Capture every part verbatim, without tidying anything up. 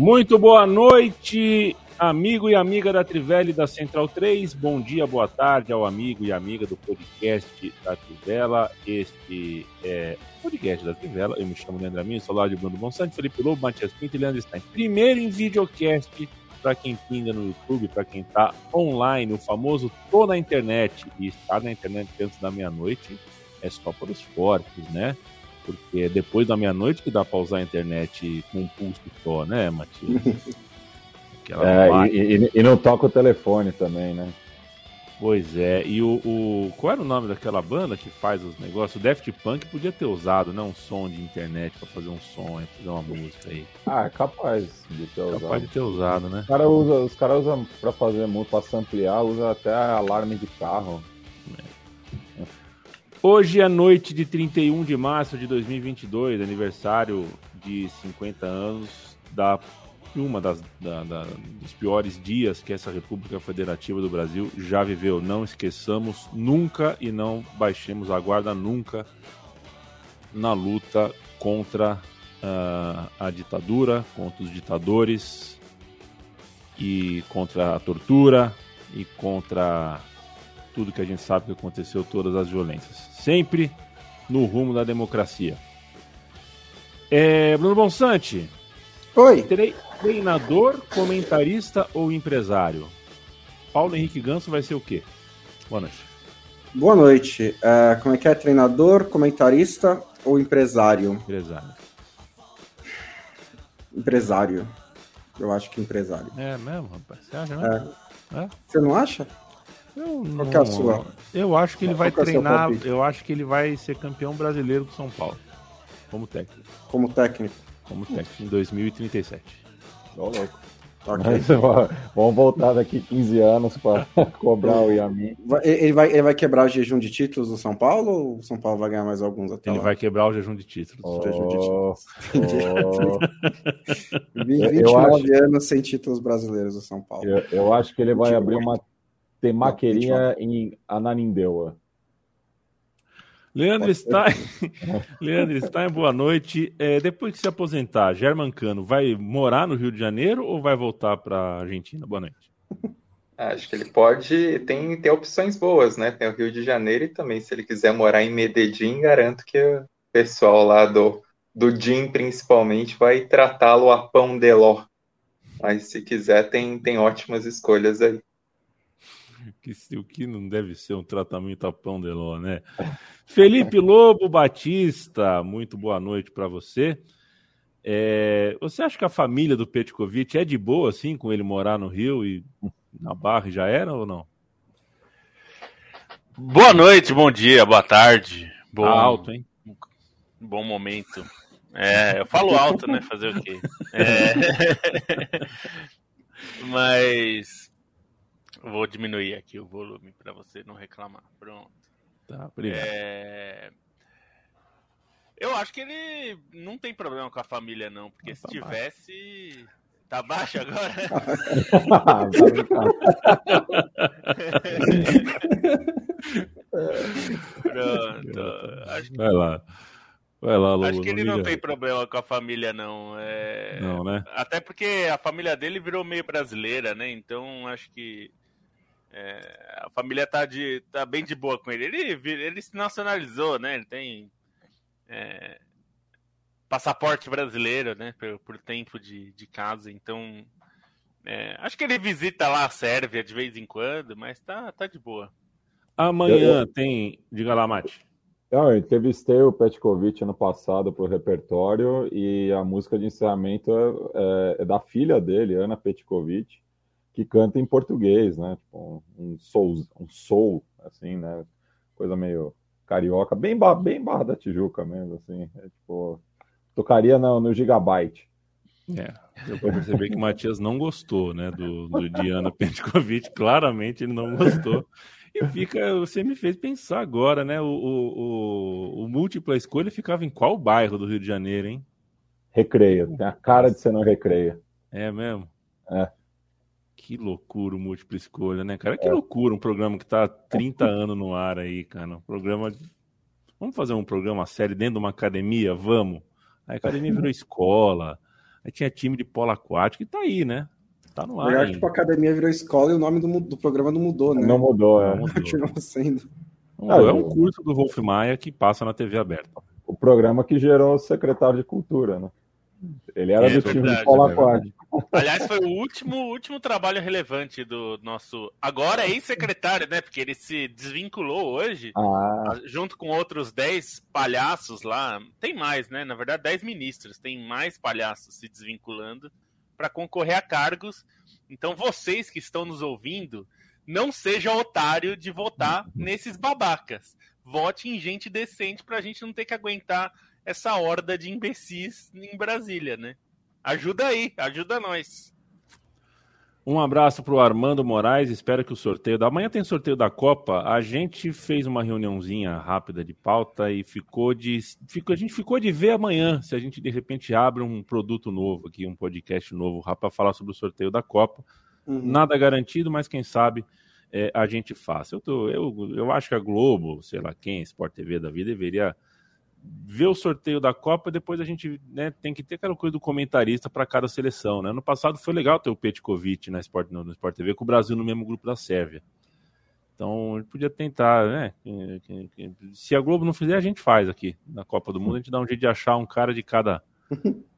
Muito boa noite, amigo e amiga da Trivela e da Central três. Bom dia, boa tarde ao amigo e amiga do podcast da Trivela. Este é o podcast da Trivela. Eu me chamo Leandro Amim, sou lá de Bruno Monsanto, Felipe Lobo, Matias Pinto e Leandro Stein. Primeiro em videocast para quem pinga no YouTube, para quem está online, o famoso tô na internet e está na internet antes da meia-noite. É só para os fortes, né? Porque é depois da meia-noite que dá pra usar a internet com um pulso só, né, Matias? É, e, e, e não toca o telefone também, né? Pois é. E o, o... qual era o nome daquela banda que faz os negócios? O Daft Punk podia ter usado, né? Um som de internet pra fazer um som, fazer uma música aí. Ah, é capaz de ter usado. Capaz de ter usado, né? Os caras usam cara usa pra fazer música, pra samplear, usa até alarme de carro. Hoje é noite de trinta e um de março de dois mil e vinte e dois, aniversário de cinquenta anos da uma das, da, da, dos piores dias que essa República Federativa do Brasil já viveu. Não esqueçamos nunca e não baixemos a guarda nunca na luta contra uh, a ditadura, contra os ditadores e contra a tortura e contra tudo que a gente sabe que aconteceu, todas as violências. Sempre no rumo da democracia. É, Bruno Monsanto. Oi. Tre- treinador, comentarista ou empresário? Paulo Henrique Ganso vai ser o quê? Boa noite. Boa noite. É, como é que é? Treinador, comentarista ou empresário? Empresário. Empresário. Eu acho que empresário. É mesmo, rapaz? Você acha mesmo? É. É? Você não acha? Eu, não, Qual é a sua? eu acho que ele Qual vai é treinar, eu acho que ele vai ser campeão brasileiro do São Paulo. Como técnico. Como técnico. Como técnico, em dois mil e trinta e sete. Tô louco. Okay. Vamos voltar daqui quinze anos para cobrar o Yamin. Ele vai, ele vai quebrar o jejum de títulos do São Paulo ou o São Paulo vai ganhar mais alguns até Ele lá? Vai quebrar o jejum de títulos. Oh, jejum de títulos. Oh. vinte e nove anos sem títulos brasileiros do São Paulo. Eu, eu acho que ele vai abrir uma Tem maquerinha em Ananindeua. Leandro Stein, Leandro Stein, boa noite. É, depois que se aposentar, German Cano vai morar no Rio de Janeiro ou vai voltar para a Argentina? Boa noite. Acho que ele pode, tem, tem opções boas, né? Tem o Rio de Janeiro e também, se ele quiser morar em Medellín, garanto que o pessoal lá do, do Jim, principalmente, vai tratá-lo a pão de ló. Mas se quiser, tem, tem ótimas escolhas aí. Que, o que não deve ser um tratamento a pão de ló, né? Felipe Lobo Batista, muito boa noite para você. É, você acha que a família do Petkovic é de boa, assim, com ele morar no Rio e na Barra já era ou não? Boa noite, bom dia, boa tarde. Bom, tá alto, hein? Bom momento. É, eu falo alto, né? Fazer o quê? É... Mas... Vou diminuir aqui o volume para você não reclamar. Pronto. Tá, obrigado. É... Eu acho que ele não tem problema com a família, não. Porque ah, se tá tivesse... Baixo. Tá baixo agora? Pronto. Acho que... Vai lá. Vai lá, Lobo. Acho que ele não tem problema com a família, não. É... Não, né? Até porque a família dele virou meio brasileira, né? Então, acho que... É, a família tá, de, tá bem de boa com ele. Ele, ele se nacionalizou, né? Ele tem é, passaporte brasileiro, né? Por, por tempo de, de casa. Então, é, acho que ele visita lá a Sérvia de vez em quando, mas tá, tá de boa. Amanhã eu, eu... tem... Diga lá, Mati. Eu entrevistei o Petkovic ano passado pro repertório e a música de encerramento é, é, é da filha dele, Ana Petkovic, que canta em português, né? Tipo, um soul, um soul, assim, né? Coisa meio carioca, bem barra, bem barra da Tijuca mesmo, assim. É, tipo, tocaria no, no Gigabyte. É, eu percebi que o Matias não gostou, né, do, do Diana Petkovic, claramente ele não gostou. E fica, você me fez pensar agora, né, o, o, o, o múltipla escolha ficava em qual bairro do Rio de Janeiro, hein? Recreio, tem a cara de ser não recreia. É mesmo? É. Que loucura o múltipla escolha, né, cara? Que é. loucura um programa que tá há trinta anos no ar aí, cara. Um programa... Vamos fazer um programa sério dentro de uma academia? Vamos. A academia virou escola... Aí tinha time de polo aquático e tá aí, né? Tá no ar. Melhor, tipo, a academia virou escola e o nome do, do programa não mudou, né? Não mudou, é. Não mudou. Continua sendo. Não, ah, é um curso do Wolf Maia que passa na T V aberta. O programa que gerou o secretário de cultura, né? Ele era é, do verdade, time de polo aquático. É. Aliás, foi o último, último trabalho relevante do nosso... Agora é ex-secretário, né? Porque ele se desvinculou hoje, ah. junto com outros dez palhaços lá. Tem mais, né? Na verdade, dez ministros. Tem mais palhaços se desvinculando para concorrer a cargos. Então, vocês que estão nos ouvindo, não seja otário de votar nesses babacas. Vote em gente decente para a gente não ter que aguentar... essa horda de imbecis em Brasília, né? Ajuda aí, ajuda nós. Um abraço para o Armando Moraes, espero que o sorteio da... Amanhã tem sorteio da Copa, a gente fez uma reuniãozinha rápida de pauta e ficou de... Ficou... a gente ficou de ver amanhã, se a gente de repente abre um produto novo aqui, um podcast novo para falar sobre o sorteio da Copa. Uhum. Nada garantido, mas quem sabe... É, a gente faça. Eu, tô... eu, eu acho que a Globo, sei lá quem, Sport T V da vida, deveria... ver o sorteio da Copa, depois a gente, né, tem que ter aquela coisa do comentarista para cada seleção, né? Ano passado foi legal ter o Petkovic na Sport, no Sport T V, com o Brasil no mesmo grupo da Sérvia. Então, a gente podia tentar, né? Se a Globo não fizer, a gente faz aqui na Copa do Mundo, a gente dá um jeito de achar um cara de cada,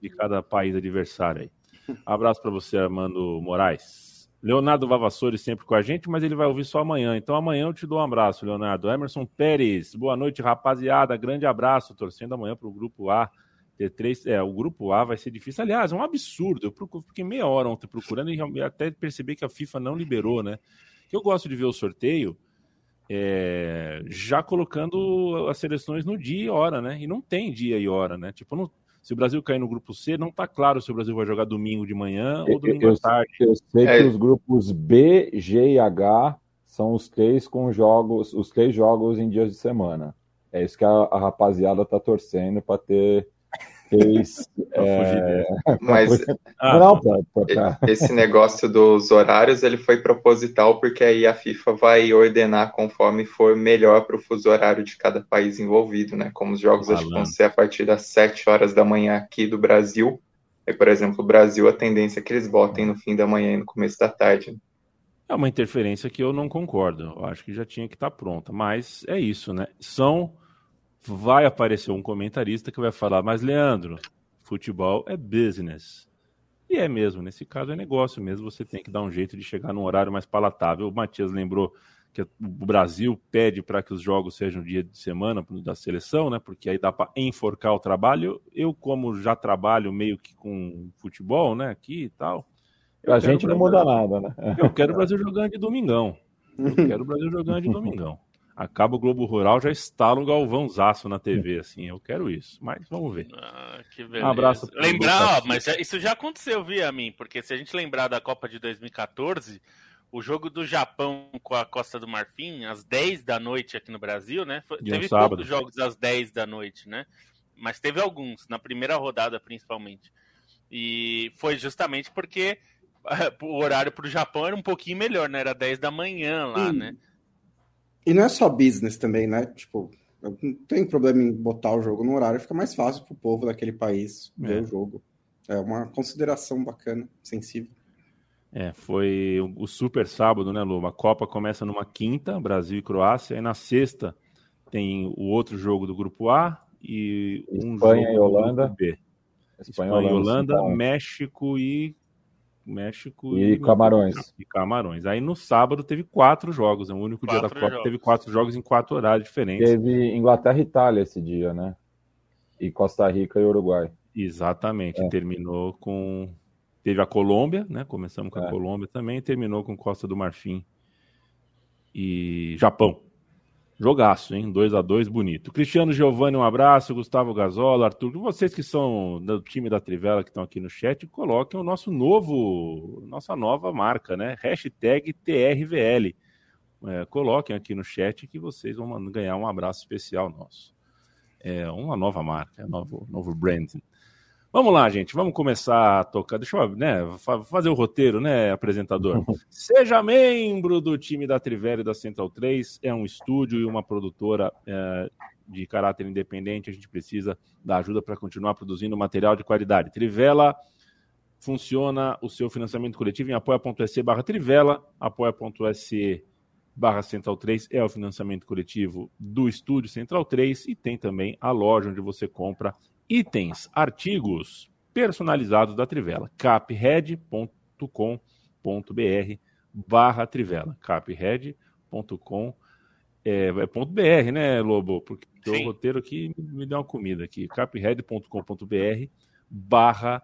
de cada país adversário aí. Abraço para você, Armando Moraes. Leonardo Vavassori sempre com a gente, mas ele vai ouvir só amanhã. Então amanhã eu te dou um abraço, Leonardo. Emerson Pérez, boa noite, rapaziada. Grande abraço, torcendo amanhã para o Grupo A. T três, é, o Grupo A vai ser difícil. Aliás, é um absurdo. Eu procuro, fiquei meia hora ontem procurando e até percebi que a FIFA não liberou, né? Eu gosto de ver o sorteio é, já colocando as seleções no dia e hora, né? E não tem dia e hora, né? Tipo, não... Se o Brasil cair no grupo C, não está claro se o Brasil vai jogar domingo de manhã ou domingo eu, à tarde. Eu sei é. que os grupos B, G e H são os três com jogos, os três jogos em dias de semana. É isso que a, a rapaziada está torcendo para ter três. é... Mas ah, não, pra, pra esse negócio dos horários ele foi proposital porque aí a FIFA vai ordenar conforme for melhor para o fuso horário de cada país envolvido, né? Como os jogos acho que vão ser a partir das sete horas da manhã aqui do Brasil. Aí, por exemplo, o Brasil, a tendência é que eles botem no fim da manhã e no começo da tarde. Né? É uma interferência que eu não concordo. Eu acho que já tinha que estar pronta, mas é isso, né? São... Vai aparecer um comentarista que vai falar, mas Leandro, futebol é business. E é mesmo, nesse caso é negócio mesmo, você tem que dar um jeito de chegar num horário mais palatável. O Matias lembrou que o Brasil pede para que os jogos sejam dia de semana da seleção, né? Porque aí dá para enforcar o trabalho. Eu, como já trabalho meio que com futebol, né, aqui e tal... A gente não muda nada, né? Eu quero o Brasil jogando de domingão. Eu quero o Brasil jogando de domingão. Acaba o Globo Rural, já estala o Galvãozaço na T V, assim, eu quero isso, mas vamos ver. Ah, que beleza. Um abraço. Lembrar, ó, mas isso já aconteceu, via mim, porque se a gente lembrar da Copa de dois mil e quatorze, o jogo do Japão com a Costa do Marfim, às dez da noite aqui no Brasil, né? Foi, teve um sábado. Poucos jogos às dez da noite, né? Mas teve alguns, na primeira rodada principalmente. E foi justamente porque o horário para o Japão era um pouquinho melhor, né? Era dez da manhã lá, hum. né? E não é só business também, né? Tipo, não tem problema em botar o jogo no horário, fica mais fácil pro povo daquele país ver é. o jogo. É uma consideração bacana, sensível. É, foi o super sábado, né, Lobo? A Copa começa numa quinta, Brasil e Croácia, aí na sexta tem o outro jogo do Grupo A e um Espanha jogo e Holanda. Do Grupo B. Espanha, Espanha e Holanda, Holanda México e... México e, e Camarões. E Camarões. Aí no sábado teve quatro jogos. É o único quatro dia da Copa que teve quatro jogos em quatro horários diferentes. Teve Inglaterra e Itália esse dia, né? E Costa Rica e Uruguai. Exatamente. É. Terminou com Teve a Colômbia, né? Começamos com é. a Colômbia também, terminou com Costa do Marfim e Japão. Jogaço, hein? dois a dois, bonito. Cristiano Giovanni, um abraço. Gustavo Gazola, Arthur. Vocês que são do time da Trivela, que estão aqui no chat, coloquem o nosso novo, nossa nova marca, né? Hashtag T R V L. É, coloquem aqui no chat que vocês vão ganhar um abraço especial nosso. É uma nova marca, é um novo, novo branding. Vamos lá, gente, vamos começar a tocar. Deixa eu né, fazer o roteiro, né, apresentador? Seja membro do time da Trivela e da Central três, é um estúdio e uma produtora é, de caráter independente, a gente precisa da ajuda para continuar produzindo material de qualidade. Trivela funciona o seu financiamento coletivo em apoia.se barra Trivela, apoia.se barra Central três é o financiamento coletivo do estúdio Central três e tem também a loja onde você compra itens, artigos personalizados da Trivela, capred ponto com ponto b r barra Trivela, capred ponto com ponto b r, é, é ponto br, né, Lobo? Porque o roteiro aqui me deu uma comida aqui, capred ponto com ponto b r barra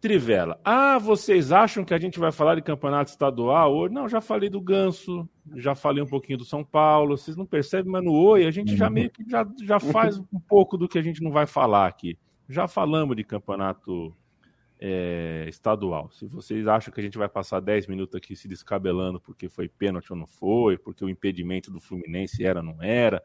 Trivela. Ah, vocês acham que a gente vai falar de campeonato estadual hoje? Não, já falei do Ganso, já falei um pouquinho do São Paulo, vocês não percebem, mas no Oi a gente já meio que já, já faz um pouco do que a gente não vai falar aqui. Já falamos de campeonato é, estadual. Se vocês acham que a gente vai passar dez minutos aqui se descabelando porque foi pênalti ou não foi, porque o impedimento do Fluminense era ou não era,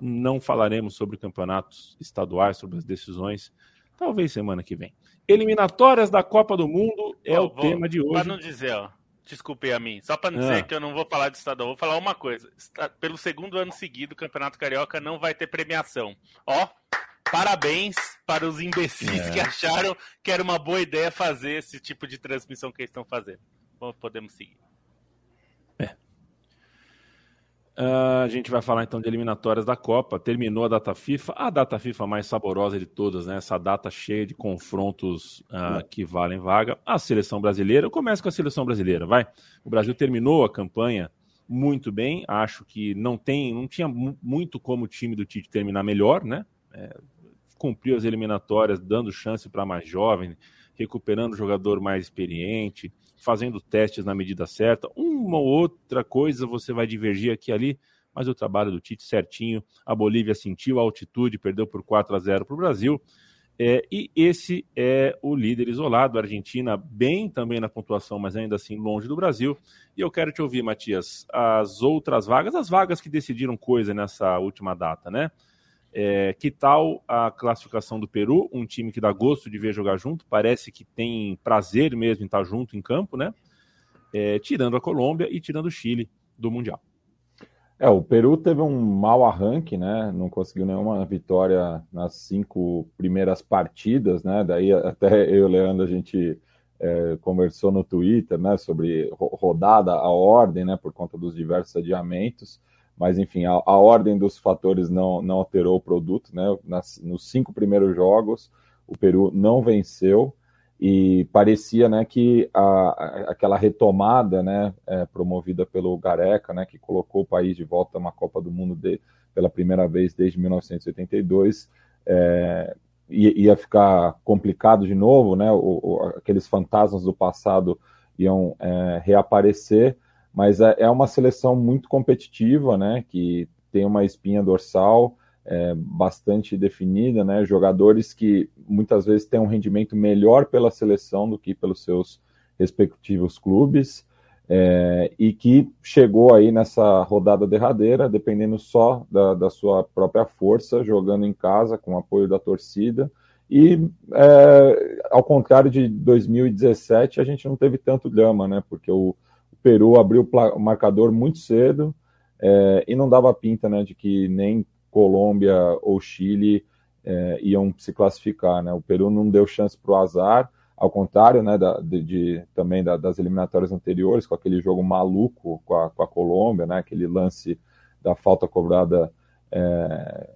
não falaremos sobre campeonatos estaduais, sobre as decisões. Talvez semana que vem. Eliminatórias da Copa do Mundo é oh, o vou, tema de hoje. Para não dizer, ó, desculpe a mim, só para não ah. dizer que eu não vou falar de estadual, vou falar uma coisa. Está, pelo segundo ano seguido, o Campeonato Carioca não vai ter premiação. Ó, parabéns para os imbecis é. que acharam que era uma boa ideia fazer esse tipo de transmissão que eles estão fazendo. Bom, podemos seguir. É. Uh, a gente vai falar então de eliminatórias da Copa. Terminou a data FIFA, a data FIFA mais saborosa de todas, né? Essa data cheia de confrontos uh, que valem vaga. A seleção brasileira, eu começo com a seleção brasileira, vai. O Brasil terminou a campanha muito bem, acho que não tem, não tinha m- muito como o time do Tite terminar melhor, né? É, cumpriu as eliminatórias, dando chance para mais jovem, recuperando o jogador mais experiente, fazendo testes na medida certa. Uma ou outra coisa você vai divergir aqui e ali, mas o trabalho do Tite certinho. A Bolívia sentiu a altitude, perdeu por quatro a zero para o Brasil. É, e esse é o líder isolado. A Argentina bem também na pontuação, mas ainda assim longe do Brasil. E eu quero te ouvir, Matias, as outras vagas, as vagas que decidiram coisa nessa última data, né? É, que tal a classificação do Peru, um time que dá gosto de ver jogar junto, parece que tem prazer mesmo em estar junto em campo, né? É, tirando a Colômbia e tirando o Chile do Mundial. É, o Peru teve um mau arranque, né? Não conseguiu nenhuma vitória nas cinco primeiras partidas, né? Daí até eu e o Leandro a gente é, conversou no Twitter, né? Sobre rodada a ordem, né? Por conta dos diversos adiamentos. Mas, enfim, a, a ordem dos fatores não, não alterou o produto, né? Nas, nos cinco primeiros jogos, o Peru não venceu e parecia, né, que a, a, aquela retomada, né, é, promovida pelo Gareca, né, que colocou o país de volta a uma Copa do Mundo de, pela primeira vez desde mil novecentos e oitenta e dois, é, ia ficar complicado de novo, né? O, o, aqueles fantasmas do passado iam é, reaparecer. Mas é uma seleção muito competitiva, né? Que tem uma espinha dorsal é, bastante definida, né? Jogadores que muitas vezes têm um rendimento melhor pela seleção do que pelos seus respectivos clubes, é, e que chegou aí nessa rodada derradeira, dependendo só da, da sua própria força, jogando em casa com o apoio da torcida. E, é, ao contrário de dois mil e dezessete, a gente não teve tanto drama, né? Porque o Peru abriu o marcador muito cedo é, e não dava pinta, né, de que nem Colômbia ou Chile é, iam se classificar, né? O Peru não deu chance para o azar, ao contrário, né, da, de, de, também da, das eliminatórias anteriores, com aquele jogo maluco com a, com a Colômbia, né, aquele lance da falta cobrada é,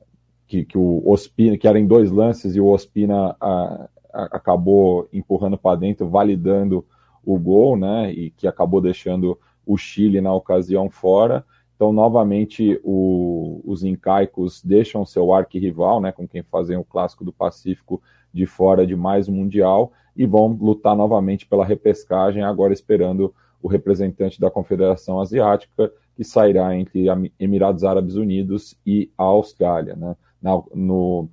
que, que o Ospina, que era em dois lances e o Ospina a, a, acabou empurrando para dentro, validando o gol, né, e que acabou deixando o Chile na ocasião fora, Então, novamente, o, os incaicos deixam seu arquirrival, né, com quem fazem o Clássico do Pacífico, de fora de mais um Mundial, e vão lutar novamente pela repescagem, agora esperando o representante da Confederação Asiática, que sairá entre Emirados Árabes Unidos e a Austrália. Né? Na, no,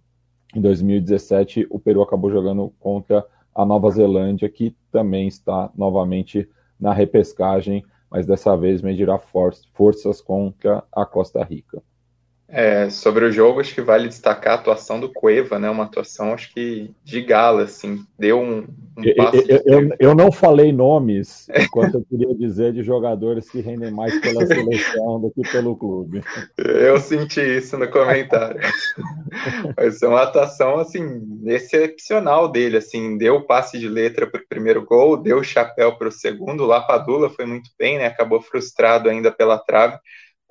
em dois mil e dezessete, o Peru acabou jogando contra a Nova Zelândia, que também está novamente na repescagem, mas dessa vez medirá for- forças contra a Costa Rica. É, sobre o jogo, acho que vale destacar a atuação do Cueva, né? Uma atuação, acho que, de gala, assim, deu um, um passo... Eu, eu, de... eu não falei nomes, enquanto eu queria dizer de jogadores que rendem mais pela seleção do que pelo clube. Eu senti isso no comentário. Mas é uma atuação, assim, excepcional dele, assim, deu o passe de letra para o primeiro gol, deu o chapéu para o segundo, o Lapadula foi muito bem, né? Acabou frustrado ainda pela trave.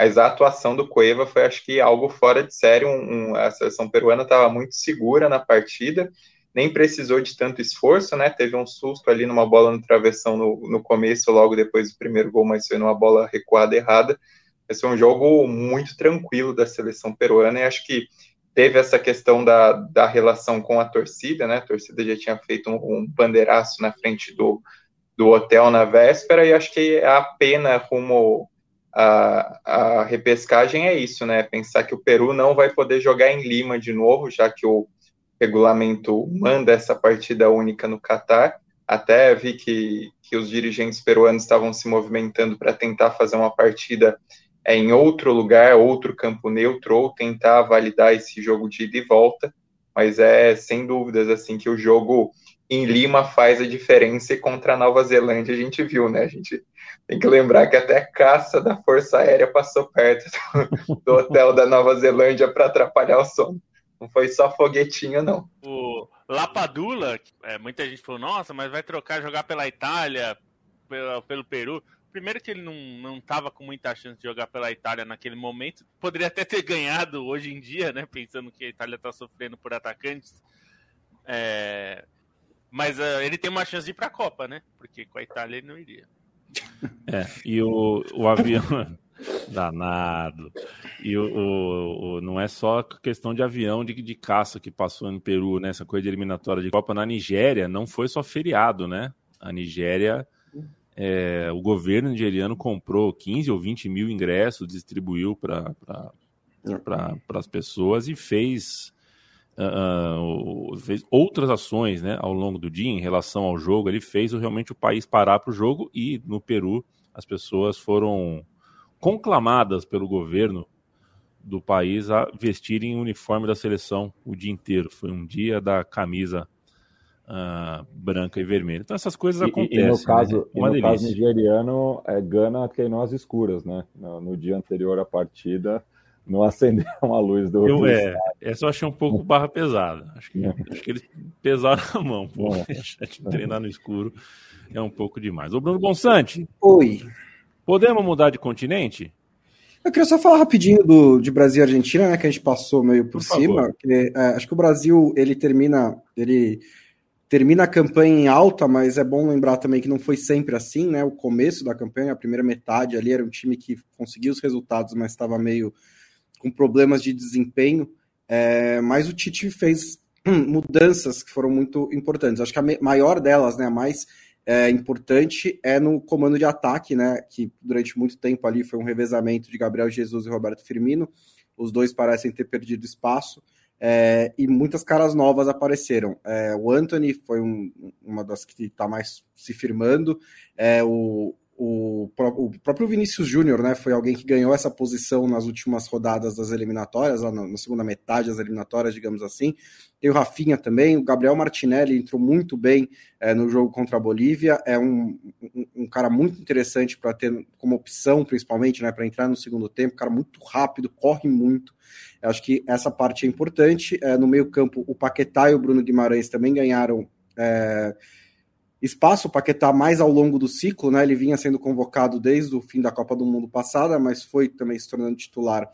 Mas a atuação do Cueva foi, acho que, algo fora de série. Um, um, a seleção peruana estava muito segura na partida, nem precisou de tanto esforço, né? Teve um susto ali numa bola no travessão no, no começo, logo depois do primeiro gol, mas foi numa bola recuada errada. Esse foi um jogo muito tranquilo da seleção peruana, e acho que teve essa questão da, da relação com a torcida, né? A torcida já tinha feito um, um bandeiraço na frente do, do hotel na véspera, e acho que a pena rumo... A, a repescagem é isso, né? Pensar que o Peru não vai poder jogar em Lima de novo, já que o regulamento manda essa partida única no Catar. Até vi que, que os dirigentes peruanos estavam se movimentando para tentar fazer uma partida é, em outro lugar, outro campo neutro, ou tentar validar esse jogo de ida e volta. Mas é sem dúvidas assim que o jogo em Lima faz a diferença, e contra a Nova Zelândia a gente viu, né? A gente tem que lembrar que até a caça da Força Aérea passou perto do, do hotel da Nova Zelândia para atrapalhar o sono. Não foi só foguetinho, não. O Lapadula, é, muita gente falou, nossa, mas vai trocar, jogar pela Itália, pela, pelo Peru. Primeiro que ele não, não estava com muita chance de jogar pela Itália naquele momento. Poderia até ter ganhado hoje em dia, né? Pensando que a Itália está sofrendo por atacantes. É... Mas uh, ele tem uma chance de ir para a Copa, né? Porque com a Itália ele não iria. É, e o, o avião... Danado. E o, o, o, não é só questão de avião de, de caça que passou no Peru, né? Essa coisa de eliminatória de Copa. Na Nigéria não foi só feriado, né? A Nigéria... É, o governo nigeriano comprou quinze ou vinte mil ingressos, distribuiu para pra, pra, as pessoas e fez, uh, fez outras ações, né, ao longo do dia em relação ao jogo. Ele fez realmente o país parar para o jogo, e no Peru as pessoas foram conclamadas pelo governo do país a vestirem o uniforme da seleção o dia inteiro. Foi um dia da camisa Uh, branca e vermelha. Então essas coisas e, acontecem. E no caso, né? Uma e no caso nigeriano, é, Gana treinou às escuras, né? No, no dia anterior à partida, não acenderam a luz do... Eu, é, essa eu achei um pouco barra pesada. Acho que, acho que eles pesaram a mão. Pô, deixar de treinar no escuro é um pouco demais. Ô Bruno Monsanto. Oi. Podemos mudar de continente? Eu queria só falar rapidinho do, de Brasil e Argentina, né? Que a gente passou meio por, por cima. Que, é, acho que o Brasil, ele termina... ele Termina a campanha em alta, mas é bom lembrar também que não foi sempre assim, né? O começo da campanha, a primeira metade ali, era um time que conseguia os resultados, mas estava meio com problemas de desempenho. É, mas o Tite fez mudanças que foram muito importantes. Acho que a maior delas, né, a mais é, importante, é no comando de ataque, né? Que durante muito tempo ali foi um revezamento de Gabriel Jesus e Roberto Firmino. Os dois parecem ter perdido espaço. É, e muitas caras novas apareceram. É, o Antony foi um, uma das que está mais se firmando. É, o, o, o próprio Vinícius Júnior, né, foi alguém que ganhou essa posição nas últimas rodadas das eliminatórias, lá na, na segunda metade das eliminatórias, digamos assim. Tem o Rafinha também. O Gabriel Martinelli entrou muito bem é, no jogo contra a Bolívia. É um, um, um cara muito interessante para ter como opção, principalmente, né, para entrar no segundo tempo. Um cara muito rápido, corre muito. Eu acho que essa parte é importante. É, no meio campo, o Paquetá e o Bruno Guimarães também ganharam é, espaço. O Paquetá mais ao longo do ciclo, né? Ele vinha sendo convocado desde o fim da Copa do Mundo passada, mas foi também se tornando titular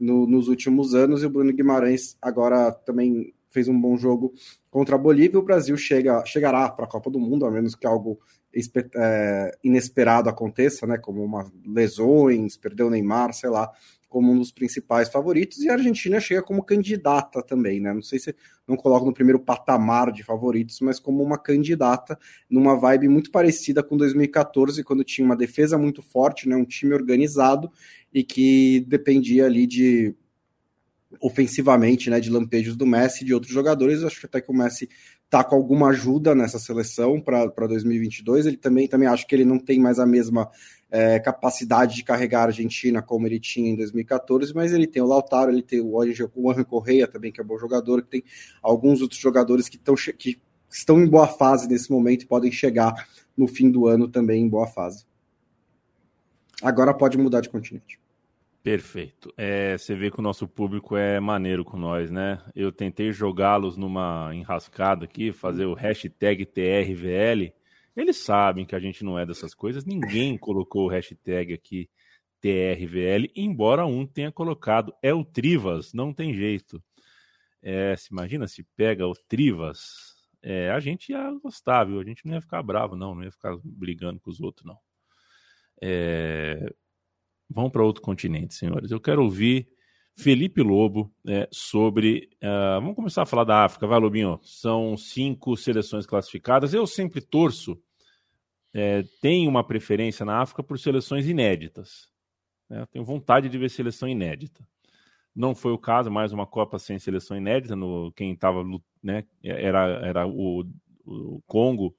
no, nos últimos anos. E o Bruno Guimarães agora também fez um bom jogo contra a Bolívia. O Brasil chega, chegará para a Copa do Mundo, a menos que algo é, inesperado aconteça, né, como uma lesões, perdeu o Neymar, sei lá, como um dos principais favoritos, e a Argentina chega como candidata também, né? Não sei se não coloco no primeiro patamar de favoritos, mas como uma candidata, numa vibe muito parecida com dois mil e quatorze, quando tinha uma defesa muito forte, né? Um time organizado e que dependia ali de ofensivamente, né? De lampejos do Messi e de outros jogadores. Eu acho que até que o Messi tá com alguma ajuda nessa seleção para dois mil e vinte e dois, ele também, também acho que ele não tem mais a mesma é, capacidade de carregar a Argentina como ele tinha em dois mil e quatorze, mas ele tem o Lautaro, ele tem o Juan Correia também, que é um bom jogador, que tem alguns outros jogadores que, tão, que estão em boa fase nesse momento e podem chegar no fim do ano também em boa fase. Agora pode mudar de continente. Perfeito. É, você vê que o nosso público é maneiro com nós, né? Eu tentei jogá-los numa enrascada aqui, fazer o hashtag T R V L. Eles sabem que a gente não é dessas coisas. Ninguém colocou o hashtag aqui T R V L, embora um tenha colocado. É o Trivas, não tem jeito. É, se imagina se pega o Trivas. É, a gente ia gostar, viu? A gente não ia ficar bravo, não. Não ia ficar brigando com os outros, não. É... Vamos para outro continente, senhores. Eu quero ouvir Felipe Lobo é, sobre... Uh, vamos começar a falar da África, vai, Lobinho? São cinco seleções classificadas. Eu sempre torço, é, tenho uma preferência na África por seleções inéditas. Né? Eu tenho vontade de ver seleção inédita. Não foi o caso, mais uma Copa sem seleção inédita. No, quem estava... Né, era era o, o Congo...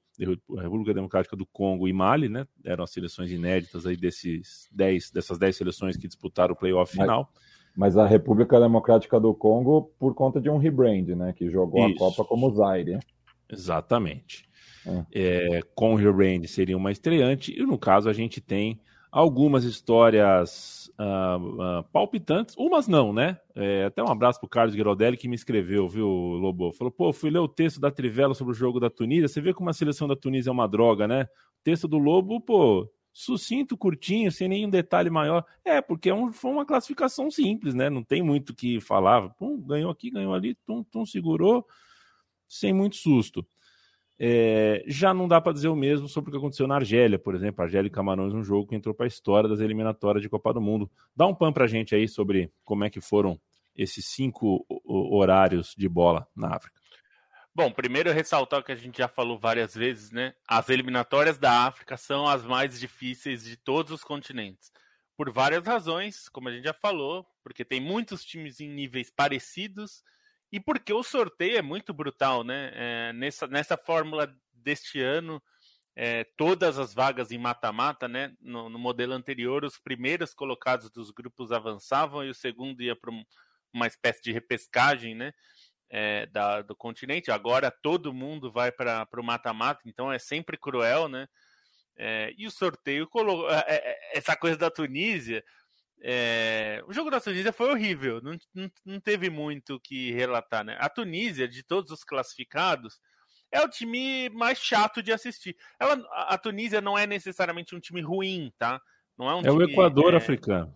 A República Democrática do Congo e Mali, né? Eram as seleções inéditas aí desses dez, dessas dez seleções que disputaram o playoff final. Mas, mas a República Democrática do Congo por conta de um rebrand, né? Que jogou Isso. a Copa como Zaire. Exatamente. É. É, com o rebrand seria uma estreante, e no caso a gente tem algumas histórias uh, uh, palpitantes, umas não, né? É, até um abraço pro Carlos Giraldelli, que me escreveu, viu, Lobo? Falou, pô, fui ler o texto da Trivela sobre o jogo da Tunísia, você vê como a seleção da Tunísia é uma droga, né? O texto do Lobo, pô, sucinto, curtinho, sem nenhum detalhe maior. É, porque é um, foi uma classificação simples, né? Não tem muito o que falar. Pum, ganhou aqui, ganhou ali, tum, tum, segurou, sem muito susto. É, já não dá para dizer o mesmo sobre o que aconteceu na Argélia, por exemplo. Argélia e Camarões, um jogo que entrou para a história das eliminatórias de Copa do Mundo. Dá um pan para a gente aí sobre como é que foram esses cinco horários de bola na África. Bom, primeiro eu ressaltar o que a gente já falou várias vezes, né? As eliminatórias da África são as mais difíceis de todos os continentes. Por várias razões, como a gente já falou, porque tem muitos times em níveis parecidos. E porque o sorteio é muito brutal, né? É, nessa, nessa fórmula deste ano, é, todas as vagas em mata-mata, né? No, no modelo anterior, os primeiros colocados dos grupos avançavam e o segundo ia para um, uma espécie de repescagem, né? É, da, do continente. Agora todo mundo vai para o mata-mata, então é sempre cruel, né? É, e o sorteio colocou essa coisa da Tunísia. É, o jogo da Tunísia foi horrível, não, não, não teve muito o que relatar, né? A Tunísia, de todos os classificados, é o time mais chato de assistir. Ela, a Tunísia não é necessariamente um time ruim, tá? Não é um é time, o Equador é, africano.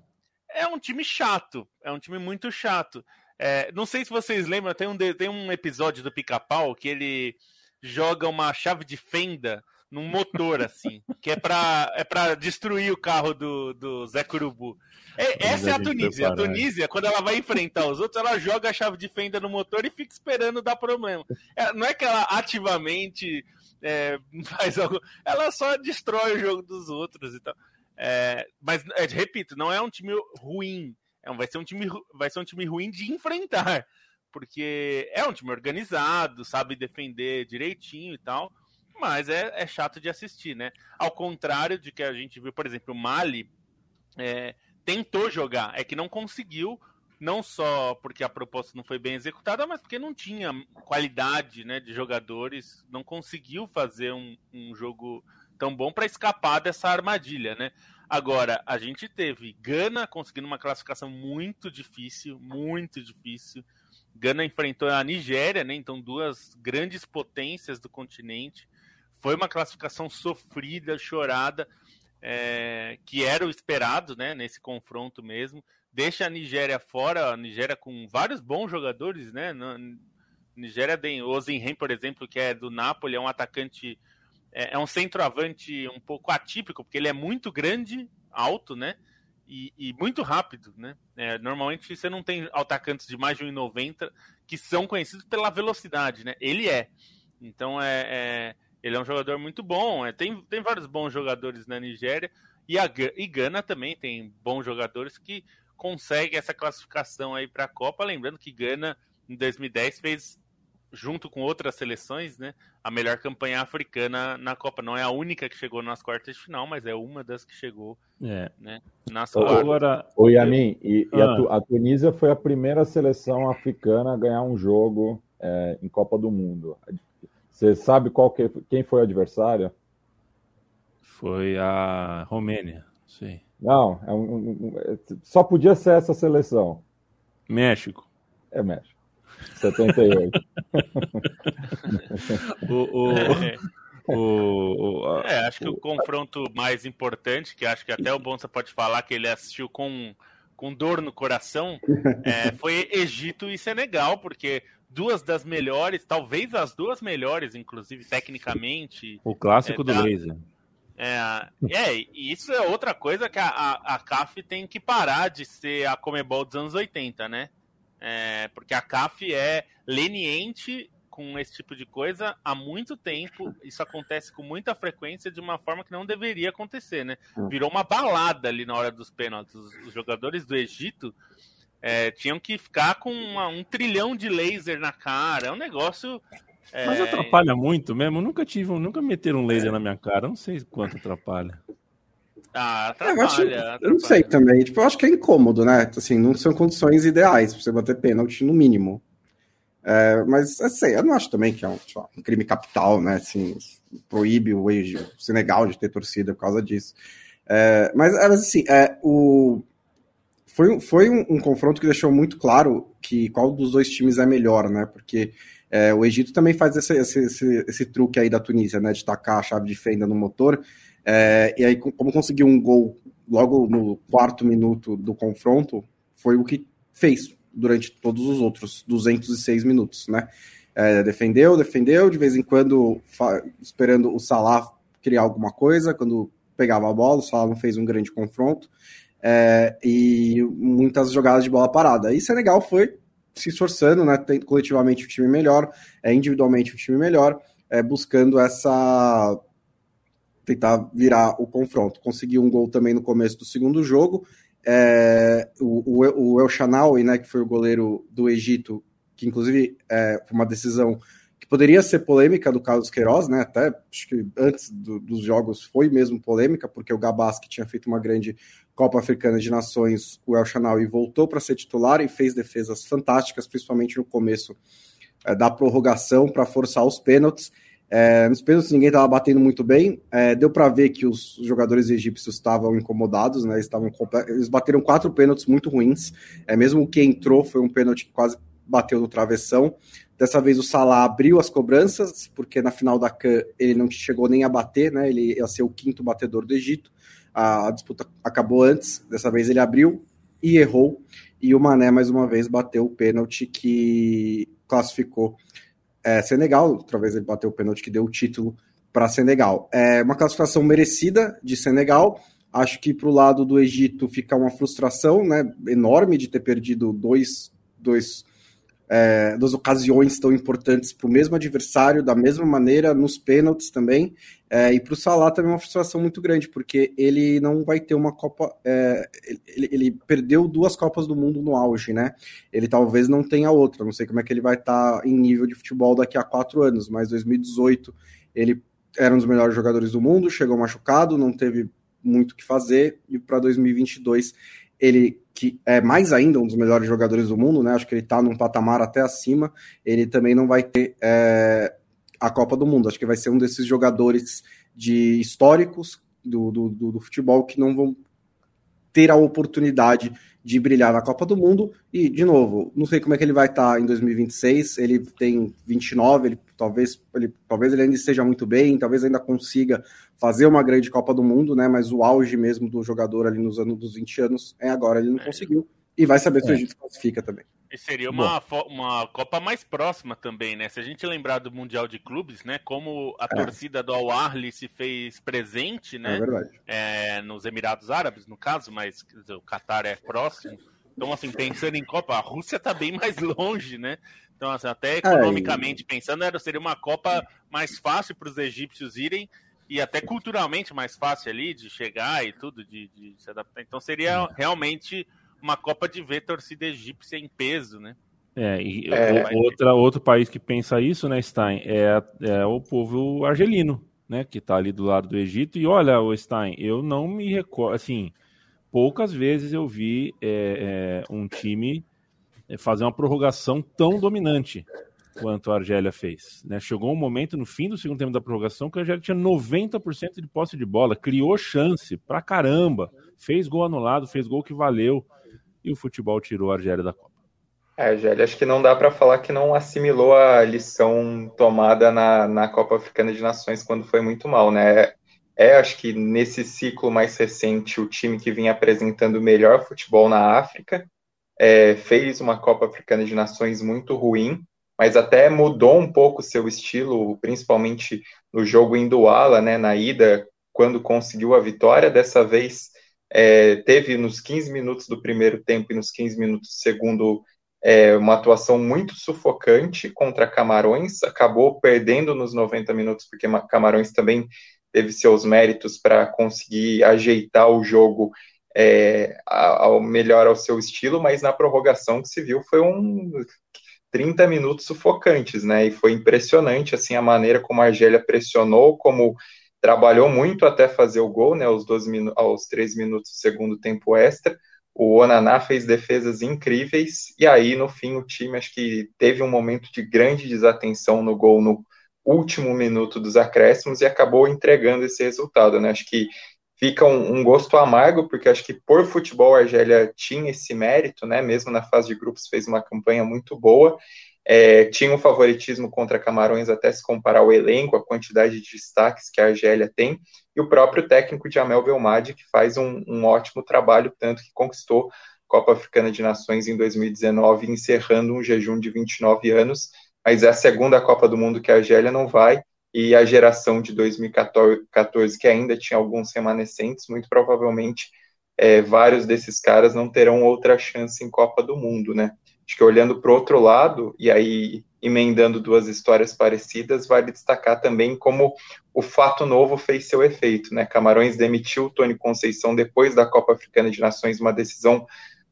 É um time chato, é um time muito chato. É, não sei se vocês lembram, tem um, tem um episódio do Pica-Pau que ele joga uma chave de fenda num motor, assim, que é pra, é pra destruir o carro do, do Zé Curubu. É, essa é a Tunísia. A Tunísia, quando ela vai enfrentar os outros, ela joga a chave de fenda no motor e fica esperando dar problema. Ela, não é que ela ativamente é, faz algo... Ela só destrói o jogo dos outros e tal. É, mas, é, repito, não é um time ruim. É, vai, ser um time, vai ser um time ruim de enfrentar, porque é um time organizado, sabe defender direitinho e tal... Mas é, é chato de assistir, né? Ao contrário de que a gente viu, por exemplo, o Mali é, tentou jogar, é que não conseguiu, não só porque a proposta não foi bem executada, mas porque não tinha qualidade, né, de jogadores, não conseguiu fazer um, um jogo tão bom para escapar dessa armadilha, né? Agora, a gente teve Gana conseguindo uma classificação muito difícil, muito difícil. Gana enfrentou a Nigéria, né? Então duas grandes potências do continente. Foi uma classificação sofrida, chorada, é, que era o esperado, né, nesse confronto mesmo. Deixa a Nigéria fora, a Nigéria com vários bons jogadores, né? Na Nigéria tem Osimhen, por exemplo, que é do Napoli, é um atacante É um centroavante um pouco atípico, porque ele é muito grande, alto, né? E, e muito rápido, né? É, normalmente você não tem atacantes de mais de um metro e noventa que são conhecidos pela velocidade, né? Ele é. Então, é, é, ele é um jogador muito bom. É, tem, tem vários bons jogadores na Nigéria. E a e Gana também tem bons jogadores que conseguem essa classificação aí para a Copa. Lembrando que Gana, em dois mil e dez, fez, junto com outras seleções, né, a melhor campanha africana na Copa. Não é a única que chegou nas quartas de final, mas é uma das que chegou, é, né, nas quartas. Agora, o Yamin, e, ah. e a, tu, a Tunísia foi a primeira seleção africana a ganhar um jogo é, em Copa do Mundo. Você sabe qual que, quem foi o adversário? Foi a Romênia, sim. Não, é um, um, só podia ser essa seleção. México. É México. setenta e oito. o, o, é, o, o, a, é, acho que o confronto mais importante, que acho que até o Bonsa pode falar que ele assistiu com, com dor no coração, é, foi Egito e Senegal, porque duas das melhores, talvez as duas melhores, inclusive tecnicamente. O clássico é, do da, laser. É, é, e isso é outra coisa que a, a, a C A F tem que parar de ser a Comebol dos anos oitenta, né? É, porque a C A F é leniente com esse tipo de coisa há muito tempo, isso acontece com muita frequência de uma forma que não deveria acontecer, né? Virou uma balada ali na hora dos pênaltis. Os, os jogadores do Egito é, tinham que ficar com uma, um trilhão de laser na cara, é um negócio... É... Mas atrapalha muito mesmo, nunca tive, nunca meteram um laser é. na minha cara, não sei quanto atrapalha. Ah, atrapalha, é, eu, acho, atrapalha. Eu não sei também, tipo, eu acho que é incômodo, né? Assim, não são condições ideais para você bater pênalti no mínimo. É, mas, assim, eu não acho também que é um, tipo, um crime capital, né? Assim, proíbe o, o Senegal de ter torcida por causa disso. É, mas, assim, é, o... foi, foi um, um confronto que deixou muito claro que qual dos dois times é melhor, né? Porque é, o Egito também faz esse, esse, esse, esse truque aí da Tunísia, né? De tacar a chave de fenda no motor. É, e aí, como conseguiu um gol logo no quarto minuto do confronto, foi o que fez durante todos os outros duzentos e seis minutos, né? É, defendeu, defendeu, de vez em quando fa- esperando o Salah criar alguma coisa, quando pegava a bola, o Salah não fez um grande confronto, é, e muitas jogadas de bola parada. E Senegal foi se esforçando, né? Tem, coletivamente o time melhor, é, individualmente o time melhor, é, buscando essa... tentar virar o confronto. Conseguiu um gol também no começo do segundo jogo. É, o, o, o El Shanawi, né, que foi o goleiro do Egito, que inclusive é, foi uma decisão que poderia ser polêmica do Carlos Queiroz, né, até acho que antes do, dos jogos foi mesmo polêmica, porque o Gabás, que tinha feito uma grande Copa Africana de Nações, o El Shanawi voltou para ser titular e fez defesas fantásticas, principalmente no começo é, da prorrogação, para forçar os pênaltis. É, nos pênaltis ninguém estava batendo muito bem, é, deu para ver que os jogadores egípcios estavam incomodados, né, eles, tavam, eles bateram quatro pênaltis muito ruins, é, mesmo o que entrou foi um pênalti que quase bateu no travessão. Dessa vez o Salah abriu as cobranças, porque na final da C A N ele não chegou nem a bater, né, ele ia ser o quinto batedor do Egito, a, a disputa acabou antes, dessa vez ele abriu e errou, e o Mané mais uma vez bateu o pênalti que classificou É, Senegal, outra vez ele bateu o pênalti que deu o título para Senegal. É uma classificação merecida de Senegal, acho que para o lado do Egito fica uma frustração, né, enorme de ter perdido dois, dois, é, duas ocasiões tão importantes para o mesmo adversário, da mesma maneira, nos pênaltis também, é, e para o Salah também é uma frustração muito grande, porque ele não vai ter uma Copa, é, ele, ele perdeu duas Copas do Mundo no auge, né, ele talvez não tenha outra, não sei como é que ele vai estar tá em nível de futebol daqui a quatro anos, mas dois mil e dezoito ele era um dos melhores jogadores do mundo, chegou machucado, não teve muito o que fazer, e para dois mil e vinte e dois ele, que é mais ainda um dos melhores jogadores do mundo, né? Acho que ele está num patamar até acima, ele também não vai ter é, a Copa do Mundo, acho que vai ser um desses jogadores de históricos do, do, do, do futebol que não vão ter a oportunidade de brilhar na Copa do Mundo, e de novo, não sei como é que ele vai estar tá em dois mil e vinte e seis, ele tem vinte e nove, ele, talvez, ele, talvez ele ainda esteja muito bem, talvez ainda consiga fazer uma grande Copa do Mundo, né? Mas o auge mesmo do jogador ali nos anos dos vinte anos, é agora ele não é. conseguiu, e vai saber se é. o Egito classifica também. E seria uma, uma Copa mais próxima também, né? Se a gente lembrar do Mundial de Clubes, né? Como a é. torcida do Al Ahly se fez presente, né? É verdade. É, nos Emirados Árabes, no caso, mas dizer, o Qatar é próximo. Então, assim, pensando em Copa, a Rússia tá bem mais longe, né? Então, assim, até economicamente é. pensando, era, seria uma Copa mais fácil para os egípcios irem e até culturalmente mais fácil ali de chegar e tudo, de, de se adaptar. Então, seria realmente uma Copa de ver torcida egípcia em peso, né? É, e é, outra, outro país que pensa isso, né, Stein, é, é o povo argelino, né, que tá ali do lado do Egito. E olha, o Stein, eu não me recordo, assim, poucas vezes eu vi é, é, um time fazer uma prorrogação tão dominante quanto a Argélia fez, né? Chegou um momento no fim do segundo tempo da prorrogação que a Argélia tinha noventa por cento de posse de bola, criou chance pra caramba, fez gol anulado, fez gol que valeu. E o futebol tirou a Argélia da Copa. É, Argélia, acho que não dá para falar que não assimilou a lição tomada na, na Copa Africana de Nações quando foi muito mal, né? É, acho que nesse ciclo mais recente, o time que vinha apresentando o melhor futebol na África é, fez uma Copa Africana de Nações muito ruim, mas até mudou um pouco o seu estilo, principalmente no jogo em Douala, né? Na ida, quando conseguiu a vitória, dessa vez... É, teve nos quinze minutos do primeiro tempo e nos quinze minutos do segundo é, uma atuação muito sufocante contra Camarões, acabou perdendo nos noventa minutos porque Camarões também teve seus méritos para conseguir ajeitar o jogo é, ao melhor ao seu estilo, mas na prorrogação que se viu foi um trinta minutos sufocantes, né? E foi impressionante assim, a maneira como a Argélia pressionou, como trabalhou muito até fazer o gol, né, aos, doze, aos três minutos do segundo tempo extra. O Onaná fez defesas incríveis, e aí, no fim, o time acho que teve um momento de grande desatenção no gol no último minuto dos acréscimos e acabou entregando esse resultado, né? Acho que fica um, um gosto amargo, porque acho que por futebol a Argélia tinha esse mérito, né? Mesmo na fase de grupos fez uma campanha muito boa. É, tinha um favoritismo contra Camarões até se comparar o elenco, a quantidade de destaques que a Argélia tem, e o próprio técnico Djamel Belmadi, que faz um, um ótimo trabalho, tanto que conquistou a Copa Africana de Nações em dois mil e dezenove, encerrando um jejum de vinte e nove anos, mas é a segunda Copa do Mundo que a Argélia não vai, e a geração de dois mil e quatorze, que ainda tinha alguns remanescentes, muito provavelmente é, vários desses caras não terão outra chance em Copa do Mundo, né? Acho que olhando para o outro lado, e aí emendando duas histórias parecidas, vale destacar também como o fato novo fez seu efeito, né? Camarões demitiu o Tony Conceição depois da Copa Africana de Nações, uma decisão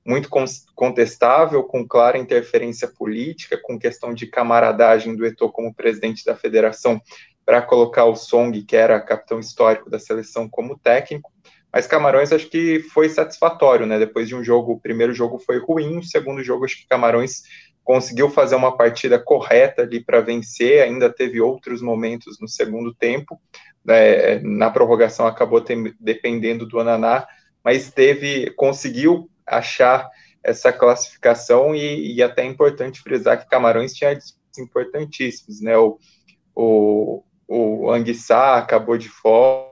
muito contestável, com clara interferência política, com questão de camaradagem do Eto'o como presidente da federação para colocar o Song, que era capitão histórico da seleção, como técnico. Mas Camarões acho que foi satisfatório, né? Depois de um jogo, o primeiro jogo foi ruim, o segundo jogo acho que Camarões conseguiu fazer uma partida correta ali para vencer, ainda teve outros momentos no segundo tempo, né? Na prorrogação acabou tem, dependendo do Ananá, mas teve, conseguiu achar essa classificação e, e até é importante frisar que Camarões tinha importantíssimos, né? O, o, o Anguissá acabou de fora,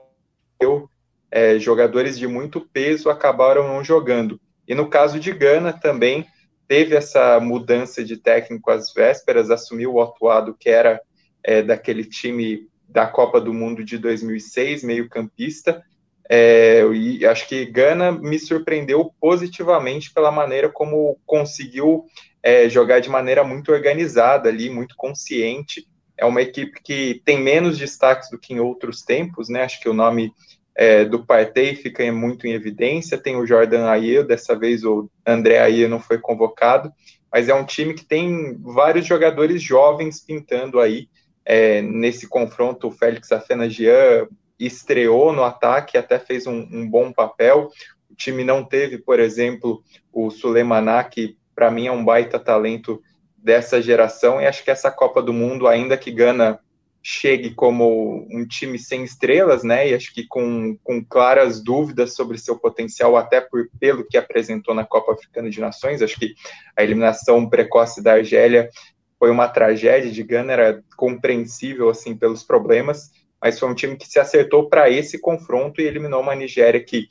eu... É, jogadores de muito peso acabaram não jogando. E no caso de Gana também teve essa mudança de técnico às vésperas, assumiu o Atuado, que era é, daquele time da Copa do Mundo de dois mil e seis, meio campista, é, e acho que Gana me surpreendeu positivamente pela maneira como conseguiu é, jogar de maneira muito organizada ali, muito consciente. É uma equipe que tem menos destaques do que em outros tempos, né? Acho que o nome... É, do Partey fica muito em evidência, tem o Jordan Ayew, dessa vez o André Ayew não foi convocado, mas é um time que tem vários jogadores jovens pintando aí, é, nesse confronto o Félix Afenagian estreou no ataque, até fez um, um bom papel, o time não teve, por exemplo, o Sulemana, que para mim é um baita talento dessa geração, e acho que essa Copa do Mundo, ainda que Gana chegue como um time sem estrelas, né, e acho que com, com claras dúvidas sobre seu potencial, até por, pelo que apresentou na Copa Africana de Nações, acho que a eliminação precoce da Argélia foi uma tragédia de Gana, era compreensível, assim, pelos problemas, mas foi um time que se acertou para esse confronto e eliminou uma Nigéria que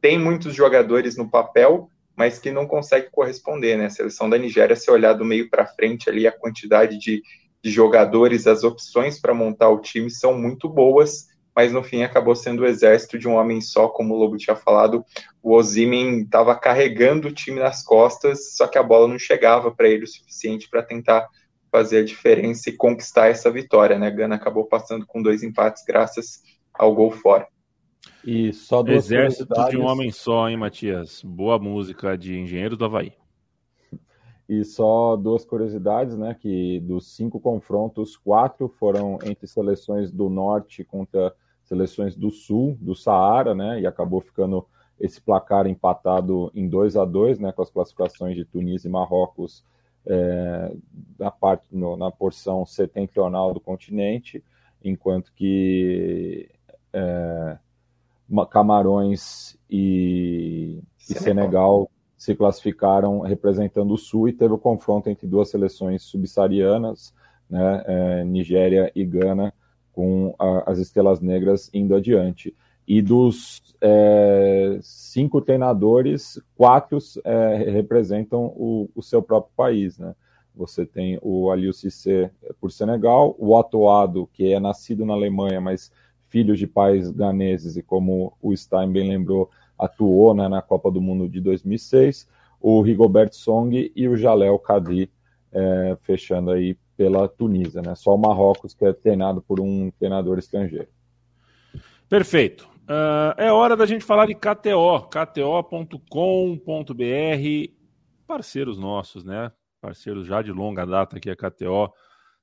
tem muitos jogadores no papel, mas que não consegue corresponder, né? A seleção da Nigéria, se olhar do meio para frente ali, a quantidade de, de jogadores, as opções para montar o time são muito boas, mas no fim acabou sendo o exército de um homem só, como o Lobo tinha falado. O Osimhen estava carregando o time nas costas, só que a bola não chegava para ele o suficiente para tentar fazer a diferença e conquistar essa vitória, né? A Gana acabou passando com dois empates graças ao gol fora. E só duas exército de um homem só, hein, Matias? Boa música de Engenheiro do Havaí. E só duas curiosidades, né? Que dos cinco confrontos, quatro foram entre seleções do norte contra seleções do sul, do Saara, né? E acabou ficando esse placar empatado em dois a dois, né? Com as classificações de Tunísia e Marrocos é, na, parte, no, na porção setentrional do continente, enquanto que é, Camarões e, e Senegal se classificaram representando o Sul, e teve o confronto entre duas seleções subsaarianas, né, é, Nigéria e Gana, com a, as Estrelas Negras indo adiante. E dos é, cinco treinadores, quatro é, representam o, o seu próprio país, né? Você tem o Aliou Cissé por Senegal, o Atuado, que é nascido na Alemanha, mas filho de pais ganeses, e como o Stein bem lembrou, atuou, né, na Copa do Mundo de dois mil e seis, o Rigobert Song e o Jalel Kadri, é, fechando aí pela Tunísia, né? Só o Marrocos que é treinado por um treinador estrangeiro. Perfeito. Uh, é hora da gente falar de K T O, k t o ponto com ponto b r, parceiros nossos, né? Parceiros já de longa data aqui, a K T O,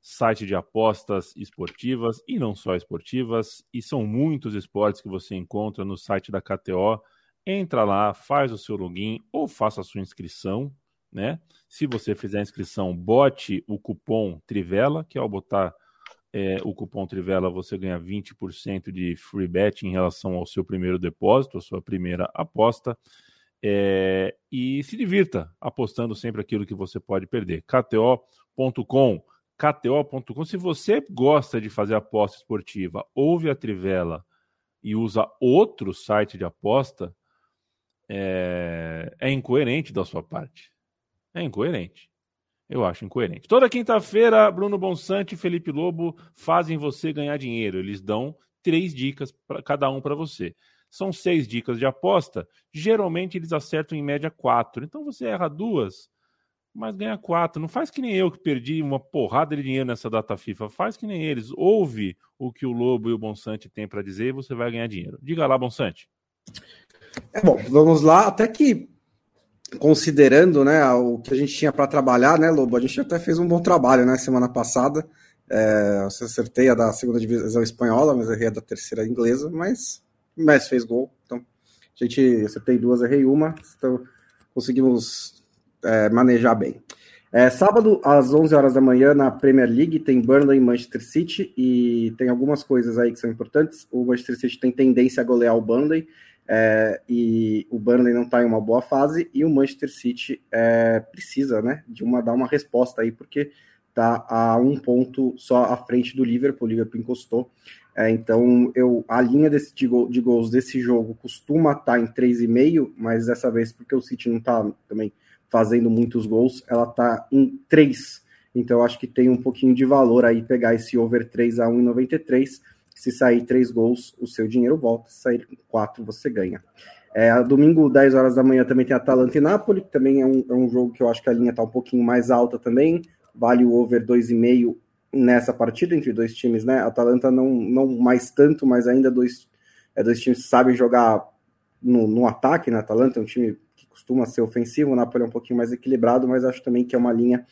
site de apostas esportivas e não só esportivas, e são muitos esportes que você encontra no site da K T O. Entra lá, faz o seu login ou faça a sua inscrição, né? Se você fizer a inscrição, bote o cupom Trivela, que ao botar é, o cupom Trivela você ganha vinte por cento de free bet em relação ao seu primeiro depósito, a sua primeira aposta. É, e se divirta apostando sempre aquilo que você pode perder. k t o ponto com k t o ponto com. Se você gosta de fazer aposta esportiva, ouve a Trivela e usa outro site de aposta, é, é incoerente da sua parte. É incoerente. Eu acho incoerente. Toda quinta-feira, Bruno Monsanto e Felipe Lobo fazem você ganhar dinheiro. Eles dão três dicas para cada um para você. São seis dicas de aposta. Geralmente eles acertam em média quatro. Então você erra duas, mas ganha quatro. Não faz que nem eu, que perdi uma porrada de dinheiro nessa data FIFA. Faz que nem eles. Ouve o que o Lobo e o Monsanto têm para dizer e você vai ganhar dinheiro. Diga lá, Monsanto. É bom, vamos lá. Até que, considerando, né, o que a gente tinha para trabalhar, né, Lobo? A gente até fez um bom trabalho, né, semana passada. É, eu acertei a da segunda divisão espanhola, mas errei a da terceira inglesa. Mas o Messi fez gol. Então, a gente acertei duas, errei uma. Então, conseguimos... É, manejar bem. É, sábado, às onze horas da manhã, na Premier League, tem Burnley e Manchester City, e tem algumas coisas aí que são importantes. O Manchester City tem tendência a golear o Burnley, é, e o Burnley não está em uma boa fase, e o Manchester City é, precisa, né, de uma, dar uma resposta aí, porque está a um ponto só à frente do Liverpool, o Liverpool encostou. É, então, eu, a linha desse, de, gol, de gols desse jogo costuma estar tá em três vírgula cinco, mas dessa vez, porque o City não está também fazendo muitos gols, ela está em três. Então, acho que tem um pouquinho de valor aí pegar esse over três a um vírgula noventa e três. Se sair três gols, o seu dinheiro volta. Se sair quatro, você ganha. É, domingo, dez horas da manhã, também tem Atalanta e Napoli, que também é um, é um jogo que eu acho que a linha está um pouquinho mais alta também. Vale o over dois vírgula cinco nessa partida entre dois times, né? Atalanta não, não mais tanto, mas ainda dois, é, dois times que sabem jogar no, no ataque, né? Atalanta é um time costuma ser ofensivo, o Napoli é um pouquinho mais equilibrado, mas acho também que é uma linha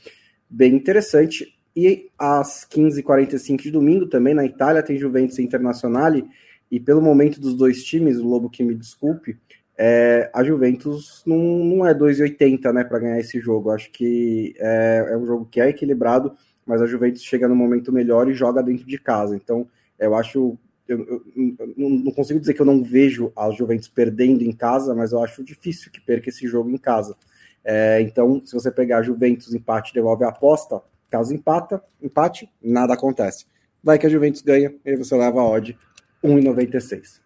bem interessante. E às quinze e quarenta e cinco de domingo, também na Itália, tem Juventus e Internazionale, e pelo momento dos dois times, o Lobo que me desculpe, é, a Juventus não, não é dois vírgula oitenta, né, para ganhar esse jogo. Acho que é, é um jogo que é equilibrado, mas a Juventus chega no momento melhor e joga dentro de casa. Então, eu acho... Eu, eu, eu não consigo dizer que eu não vejo a Juventus perdendo em casa, mas eu acho difícil que perca esse jogo em casa. É, então, se você pegar a Juventus, empate, devolve a aposta, caso empata, empate, nada acontece. Vai que a Juventus ganha, e aí você leva a odd um vírgula noventa e seis.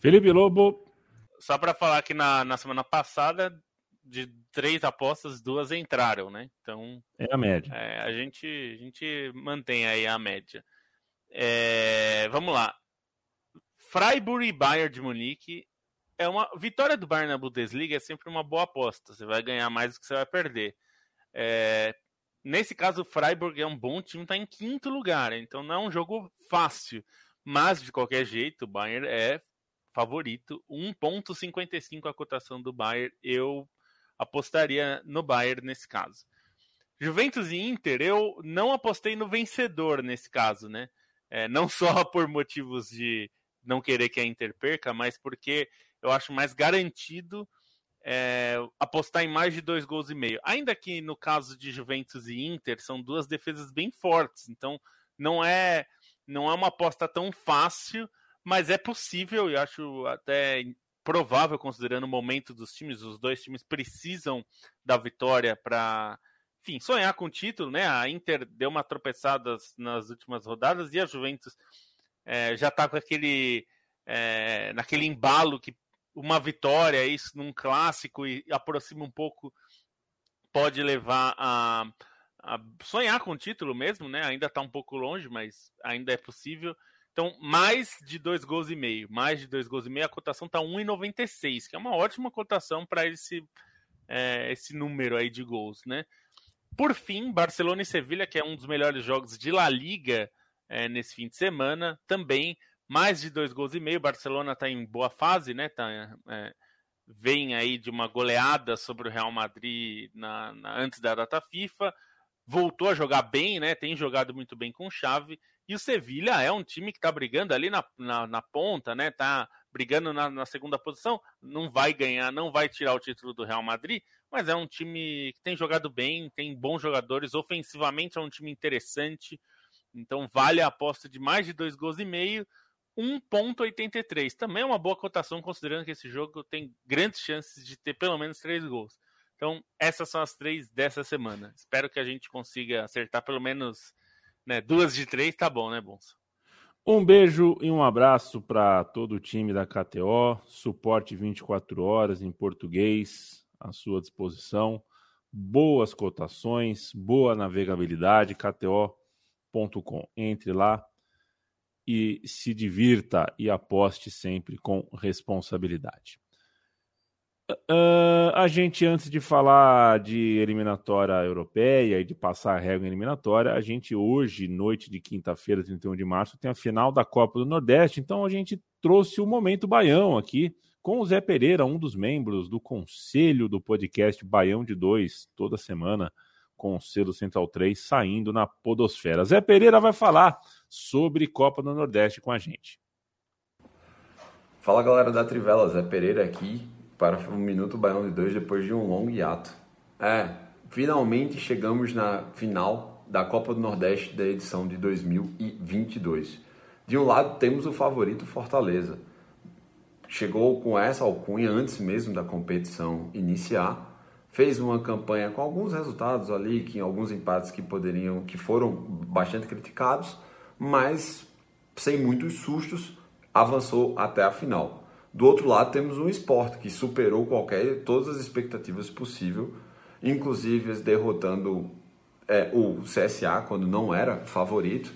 Felipe Lobo. Só para falar que na, na semana passada de três apostas, duas entraram, né? Então, é a média. É, a, gente, a gente mantém aí a média. É, vamos lá. Freiburg e Bayern de Munique. É uma vitória do Bayern na Bundesliga é sempre uma boa aposta. Você vai ganhar mais do que você vai perder. É, nesse caso, o Freiburg é um bom time, está em quinto lugar. Então, não é um jogo fácil. Mas, de qualquer jeito, o Bayern é favorito. um vírgula cinquenta e cinco a cotação do Bayern. Eu apostaria no Bayern nesse caso. Juventus e Inter, eu não apostei no vencedor nesse caso, né? É, não só por motivos de não querer que a Inter perca, mas porque eu acho mais garantido é, apostar em mais de dois gols e meio. Ainda que no caso de Juventus e Inter, são duas defesas bem fortes, então não é, não é uma aposta tão fácil, mas é possível, e acho até provável, considerando o momento dos times. Os dois times precisam da vitória para, enfim, sonhar com o título, né? A Inter deu uma tropeçada nas últimas rodadas e a Juventus é, já está com aquele é, naquele embalo que uma vitória, isso num clássico e aproxima um pouco, pode levar a, a sonhar com o título mesmo, né? Ainda está um pouco longe, mas ainda é possível. Então, mais de dois gols e meio. Mais de dois gols e meio, a cotação está um vírgula noventa e seis, que é uma ótima cotação para esse, é, esse número aí de gols, né? Por fim, Barcelona e Sevilha, que é um dos melhores jogos de La Liga é, nesse fim de semana. Também, mais de dois gols e meio. Barcelona está em boa fase, né? Tá, é, vem aí de uma goleada sobre o Real Madrid na, na, antes da data FIFA. Voltou a jogar bem, né? Tem jogado muito bem com Xavi. E o Sevilha é um time que está brigando ali na, na, na ponta, né? Tá brigando na, na segunda posição. Não vai ganhar, não vai tirar o título do Real Madrid, mas é um time que tem jogado bem, tem bons jogadores. Ofensivamente é um time interessante. Então vale a aposta de mais de dois gols e meio. um vírgula oitenta e três. Também é uma boa cotação, considerando que esse jogo tem grandes chances de ter pelo menos três gols. Então, essas são as três dessa semana. Espero que a gente consiga acertar pelo menos, né, duas de três, tá bom, né, Bonso? Um beijo e um abraço para todo o time da K T O, suporte vinte e quatro horas em português à sua disposição, boas cotações, boa navegabilidade, K T O ponto com. Entre lá e se divirta e aposte sempre com responsabilidade. Uh, a gente, antes de falar de eliminatória europeia e de passar a régua em eliminatória, a gente hoje, noite de quinta-feira, trinta e um de março, tem a final da Copa do Nordeste. Então a gente trouxe o Momento Baião aqui com o Zé Pereira, um dos membros do conselho do podcast Baião de Dois, toda semana, com o selo Central três, saindo na podosfera. Zé Pereira vai falar sobre Copa do Nordeste com a gente. Fala, galera da Trivela, Zé Pereira aqui para o Minuto Baião de Dois, depois de um longo hiato. É, finalmente chegamos na final da Copa do Nordeste da edição de dois mil e vinte e dois. De um lado temos o favorito Fortaleza. Chegou com essa alcunha antes mesmo da competição iniciar. Fez uma campanha com alguns resultados ali, que alguns empates que poderiam, que foram bastante criticados, mas sem muitos sustos avançou até a final. Do outro lado, temos um Sport que superou qualquer, todas as expectativas possíveis, inclusive derrotando é, o C S A quando não era favorito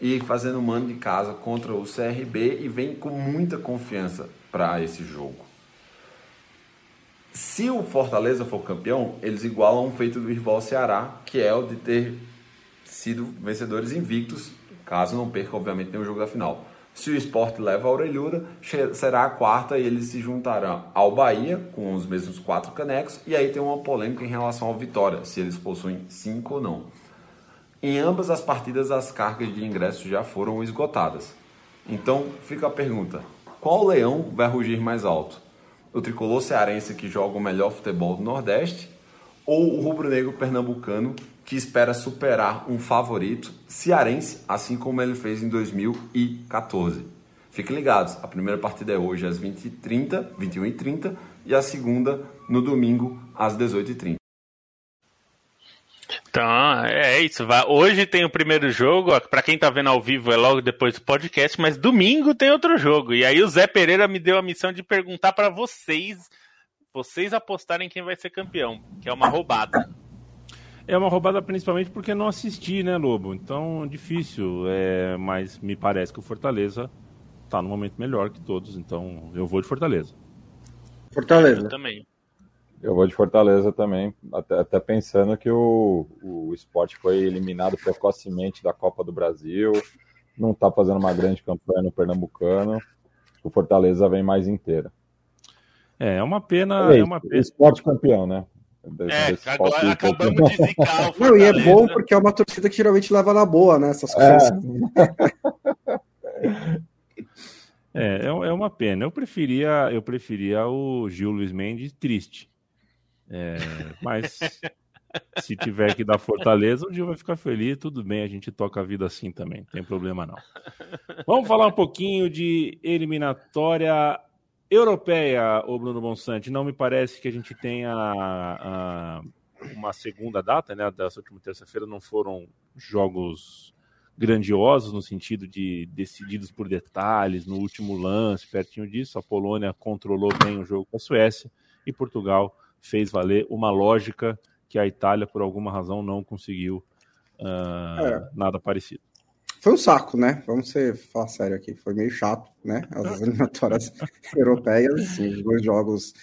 e fazendo mando de casa contra o C R B, e vem com muita confiança para esse jogo. Se o Fortaleza for campeão, eles igualam o feito do rival Ceará, que é o de ter sido vencedores invictos, caso não perca, obviamente, nenhum jogo da final. Se o Sport leva a orelhuda, será a quarta e eles se juntarão ao Bahia com os mesmos quatro canecos, e aí tem uma polêmica em relação ao Vitória, se eles possuem cinco ou não. Em ambas as partidas, as cargas de ingressos já foram esgotadas. Então fica a pergunta, qual leão vai rugir mais alto? O tricolor cearense, que joga o melhor futebol do Nordeste, ou o rubro-negro pernambucano, que espera superar um favorito cearense, assim como ele fez em dois mil e catorze. Fiquem ligados, a primeira partida é hoje às vinte e trinta, vinte e uma e trinta e a segunda no domingo às dezoito e trinta. Então, é isso. Hoje tem o primeiro jogo, para quem tá vendo ao vivo é logo depois do podcast, mas domingo tem outro jogo. E aí o Zé Pereira me deu a missão de perguntar para vocês vocês apostarem quem vai ser campeão, que é uma roubada. É uma roubada principalmente porque não assisti, né, Lobo? Então, difícil, é... mas me parece que o Fortaleza tá num momento melhor que todos, então eu vou de Fortaleza. Fortaleza. Eu também. Eu vou de Fortaleza também, até, até pensando que o, o Sport foi eliminado precocemente da Copa do Brasil, não tá fazendo uma grande campanha no Pernambucano, o Fortaleza vem mais inteira. É, é uma pena... É, é uma pena. Sport campeão, né? Desse, é, desse agora acabamos de zicar o Fortaleza. Não, e é bom porque é uma torcida que geralmente leva na boa, né? Essas coisas. É. É, é uma pena. Eu preferia, eu preferia o Gil Luiz Mendes triste. É, mas se tiver que dar Fortaleza, o Gil vai ficar feliz, tudo bem, a gente toca a vida assim também, não tem problema não. Vamos falar um pouquinho de eliminatória europeia, ô Bruno Monsanto. Não me parece que a gente tenha a, a, uma segunda data, né? Dessa última terça-feira não foram jogos grandiosos no sentido de decididos por detalhes, no último lance, pertinho disso. A Polônia controlou bem o jogo com a Suécia e Portugal fez valer uma lógica que a Itália, por alguma razão, não conseguiu uh, é. nada parecido. Foi um saco, né? Vamos ser, falar sério aqui, foi meio chato, né? As eliminatórias europeias, assim, os dois jogos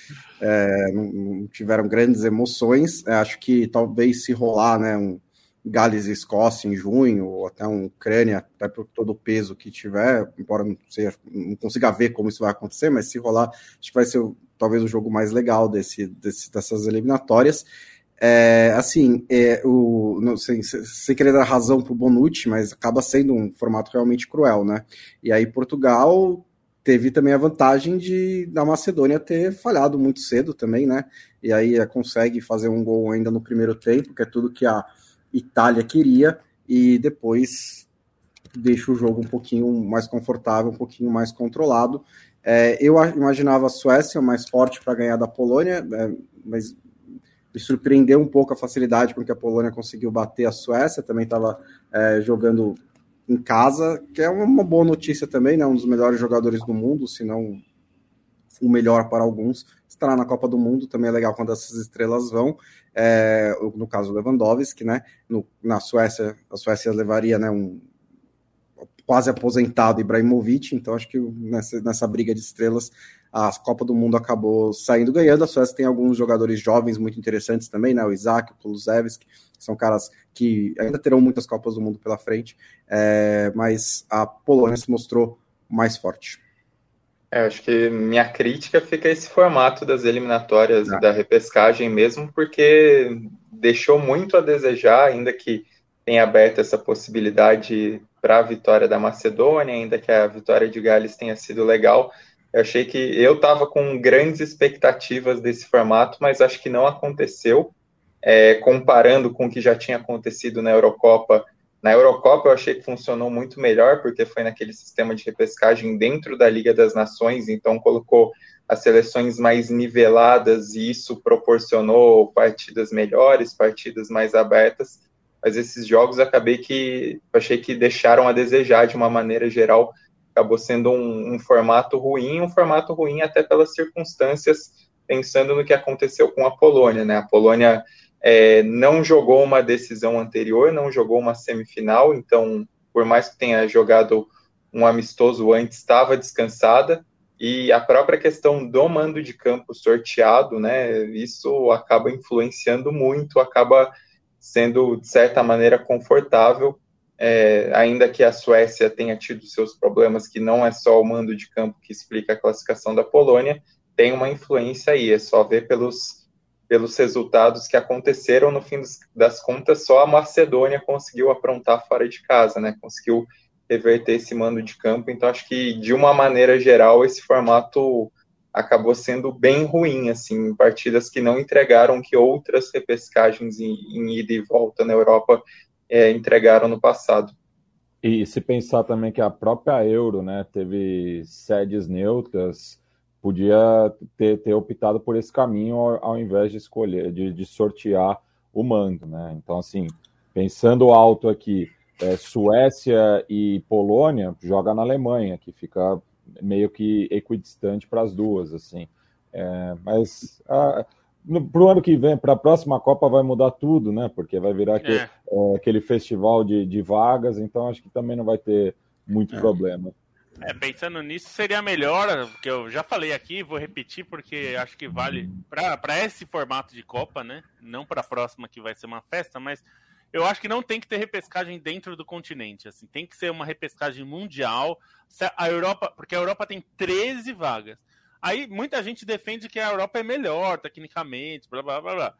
é, não, não tiveram grandes emoções. É, acho que talvez se rolar, né, um Gales e Escócia em junho, ou até um Ucrânia, até por todo o peso que tiver, embora não, seja, não consiga ver como isso vai acontecer, mas se rolar, acho que vai ser o talvez o jogo mais legal desse, desse, dessas eliminatórias. É, assim, é, o, não sei, sem querer dar razão para o Bonucci, mas acaba sendo um formato realmente cruel, né? E aí Portugal teve também a vantagem de da Macedônia ter falhado muito cedo também, né? E aí consegue fazer um gol ainda no primeiro tempo, que é tudo que a Itália queria, e depois deixa o jogo um pouquinho mais confortável, um pouquinho mais controlado. É, eu imaginava a Suécia mais forte para ganhar da Polônia, é, mas me surpreendeu um pouco a facilidade com que a Polônia conseguiu bater a Suécia, também estava é, jogando em casa, que é uma boa notícia também, né? Um dos melhores jogadores do mundo, se não o melhor para alguns, estará na Copa do Mundo, também é legal quando essas estrelas vão, é, no caso do Lewandowski, né? No, na Suécia, a Suécia levaria, né, um quase aposentado Ibrahimovic, então acho que nessa, nessa briga de estrelas a Copa do Mundo acabou saindo ganhando. A Suécia tem alguns jogadores jovens muito interessantes também, né? O Isaac, o Kulusevski, são caras que ainda terão muitas Copas do Mundo pela frente, é, mas a Polônia se mostrou mais forte. É, acho que minha crítica fica esse formato das eliminatórias ah. da repescagem mesmo, porque deixou muito a desejar, ainda que tenha aberto essa possibilidade para a vitória da Macedônia, ainda que a vitória de Gales tenha sido legal. Eu achei que eu estava com grandes expectativas desse formato, mas acho que não aconteceu. É, comparando com o que já tinha acontecido na Eurocopa, na Eurocopa eu achei que funcionou muito melhor, porque foi naquele sistema de repescagem dentro da Liga das Nações, então colocou as seleções mais niveladas e isso proporcionou partidas melhores, partidas mais abertas. Mas esses jogos acabei que achei que deixaram a desejar de uma maneira geral, acabou sendo um, um formato ruim, um formato ruim até pelas circunstâncias, pensando no que aconteceu com a Polônia, né? A Polônia é, não jogou uma decisão anterior, não jogou uma semifinal, então por mais que tenha jogado um amistoso antes, estava descansada, e a própria questão do mando de campo sorteado, né? Isso acaba influenciando muito, acaba sendo, de certa maneira, confortável, é, ainda que a Suécia tenha tido seus problemas, que não é só o mando de campo que explica a classificação da Polônia, tem uma influência aí, é só ver pelos, pelos resultados que aconteceram, no fim dos, das contas, só a Macedônia conseguiu aprontar fora de casa, né? Conseguiu reverter esse mando de campo, então acho que, de uma maneira geral, esse formato acabou sendo bem ruim, assim, partidas que não entregaram que outras repescagens em, em ida e volta na Europa é, entregaram no passado. E se pensar também que a própria Euro, né, teve sedes neutras, podia ter, ter optado por esse caminho ao, ao invés de escolher, de, de sortear o mando, né? Então, assim, pensando alto aqui, é, Suécia e Polônia joga na Alemanha, que fica meio que equidistante para as duas, assim. É, mas para o ano que vem, para a próxima Copa, vai mudar tudo, né? Porque vai virar aquele, é. É, aquele festival de, de vagas, então acho que também não vai ter muito é. problema. É, pensando nisso, seria melhor, que eu já falei aqui, vou repetir, porque acho que vale para esse formato de Copa, né? Não para a próxima, que vai ser uma festa, mas eu acho que não tem que ter repescagem dentro do continente, assim, tem que ser uma repescagem mundial, a Europa, porque a Europa tem treze vagas. Aí muita gente defende que a Europa é melhor tecnicamente, blá, blá, blá, blá.